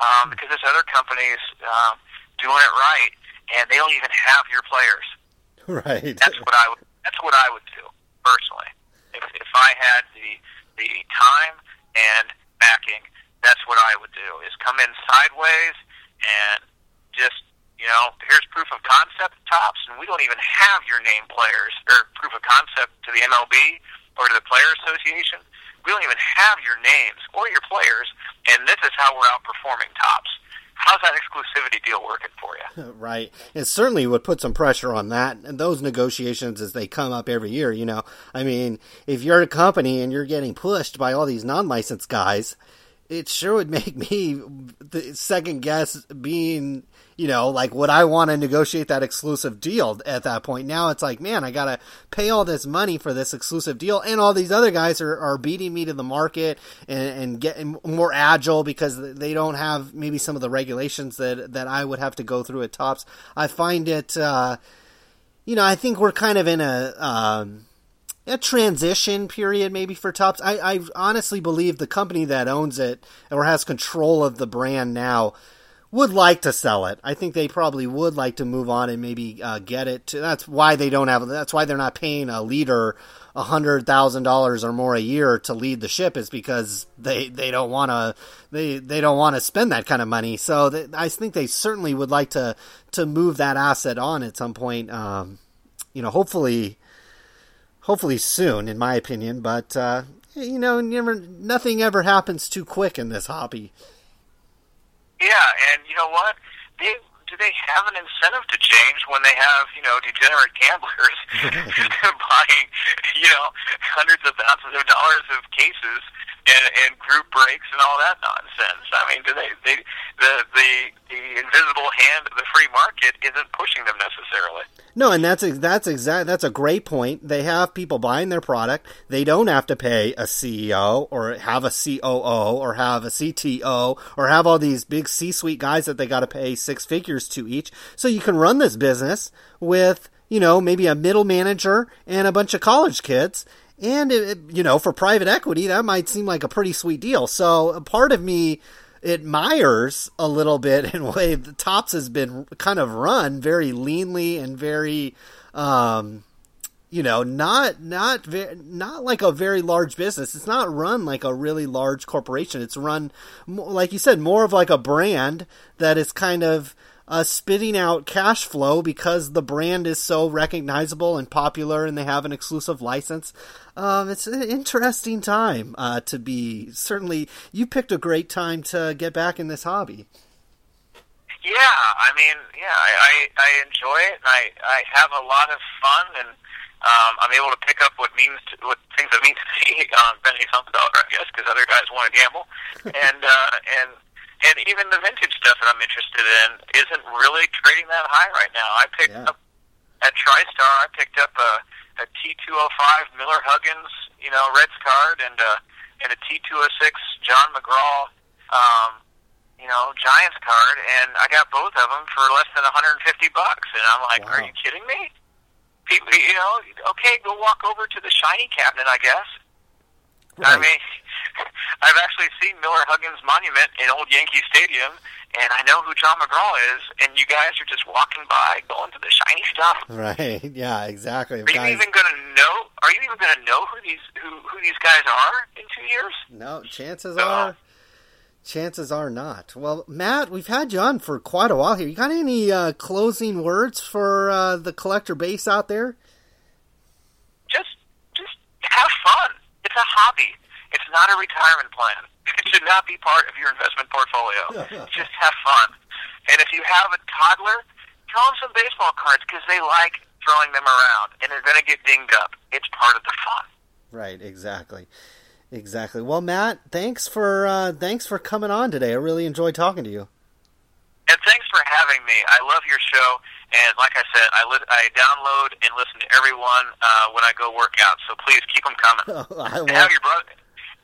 um, because this other company is uh, doing it right, and they don't even have your players. Right. That's what I would. That's what I would do personally. If if I had the the time and backing, that's what I would do. Is come in sideways and just, you know, here's proof of concept at Topps, and we don't even have your name players, or proof of concept to the M L B or to the Player Association. We don't even have your names or your players, and this is how we're outperforming Topps. How's that exclusivity deal working for you? Right. It certainly would put some pressure on that and those negotiations as they come up every year, you know. I mean, if you're a company and you're getting pushed by all these non-licensed guys, it sure would make me second guess being, you know, like, would I want to negotiate that exclusive deal at that point? Now it's like, man, I got to pay all this money for this exclusive deal, and all these other guys are, are beating me to the market and, and getting more agile because they don't have maybe some of the regulations that, that I would have to go through at Topps. I find it, uh, you know, I think we're kind of in a... Um, a transition period maybe for Topps. I, I honestly believe the company that owns it or has control of the brand now would like to sell it. I think they probably would like to move on and maybe uh, get it. To, that's why they don't have. That's why they're not paying a leader a hundred thousand dollars or more a year to lead the ship, is because they they don't want to they they don't want to spend that kind of money. So they, I think they certainly would like to to move that asset on at some point. Um, you know, hopefully. Hopefully soon, in my opinion, but, uh, you know, never, nothing ever happens too quick in this hobby. Yeah, and you know what? They, do they have an incentive to change when they have, you know, degenerate gamblers buying, you know, hundreds of thousands of dollars of cases and, and group breaks and all that nonsense? I mean, do they, they the, the the invisible hand of the free market isn't pushing them necessarily. No, and that's that's exact. That's a great point. They have people buying their product. They don't have to pay a C E O or have a C O O or have a C T O or have all these big C-suite guys that they got to pay six figures to each. So you can run this business with, you know, maybe a middle manager and a bunch of college kids. And, it, you know, for private equity, that might seem like a pretty sweet deal. So a part of me admires a little bit in a way the Topps has been kind of run very leanly and very, um, you know, not, not, ve- not like a very large business. It's not run like a really large corporation. It's run, like you said, more of like a brand that is kind of uh, spitting out cash flow because the brand is so recognizable and popular and they have an exclusive license. Um, it's an interesting time uh, to be. Certainly, you picked a great time to get back in this hobby. Yeah, I mean, yeah, I, I, I enjoy it, and I, I have a lot of fun, and um, I'm able to pick up what means to, what things that mean to me on Benny Humpdollar, I guess, because other guys want to gamble, and uh, and and even the vintage stuff that I'm interested in isn't really trading that high right now. I picked yeah. up at TriStar. I picked up a. a T two oh five Miller Huggins, you know, Reds card, and a, and a T two oh six John McGraw, um, you know, Giants card, and I got both of them for less than one hundred fifty bucks, and I'm like, wow. Are you kidding me? People, you know, okay, go walk over to the shiny cabinet, I guess. Right. I mean, I've actually seen Miller Huggins Monument in Old Yankee Stadium, and I know who John McGraw is, and you guys are just walking by, going to the shiny stuff. Right? Yeah, exactly. Are you guys... even going to know? Are you even going to know who these who, who these guys are in two years? No, chances uh, are, chances are not. Well, Matt, we've had you on for quite a while here. You got any uh, closing words for uh, the collector base out there? Just, just have fun. It's a hobby. It's not a retirement plan. It should not be part of your investment portfolio. Yeah, yeah. Just have fun. And if you have a toddler, throw them some baseball cards because they like throwing them around, and they're going to get dinged up. It's part of the fun. Right, exactly. Exactly. Well, Matt, thanks for uh, thanks for coming on today. I really enjoyed talking to you. And thanks for having me. I love your show. And like I said, I, li- I download and listen to everyone uh, when I go work out. So please keep them coming. Oh, I and have your brother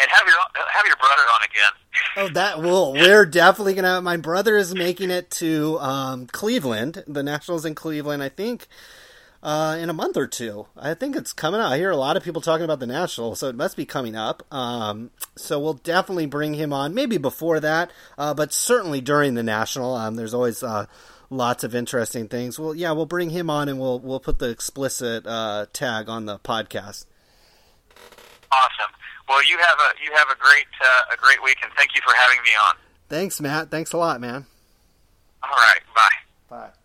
and have your have your brother on again. Oh, that will we're definitely gonna. My brother is making it to um, Cleveland. The Nationals in Cleveland, I think. uh, in a month or two. I think it's coming out. I hear a lot of people talking about the National, so it must be coming up. Um, so we'll definitely bring him on, maybe before that, uh, but certainly during the National. Um, there's always uh, lots of interesting things. Well, yeah, we'll bring him on, and we'll we'll put the explicit uh, tag on the podcast. Awesome. Well, you have a you have a great uh, a great week, and thank you for having me on. Thanks, Matt. Thanks a lot, man. All right. Bye. Bye.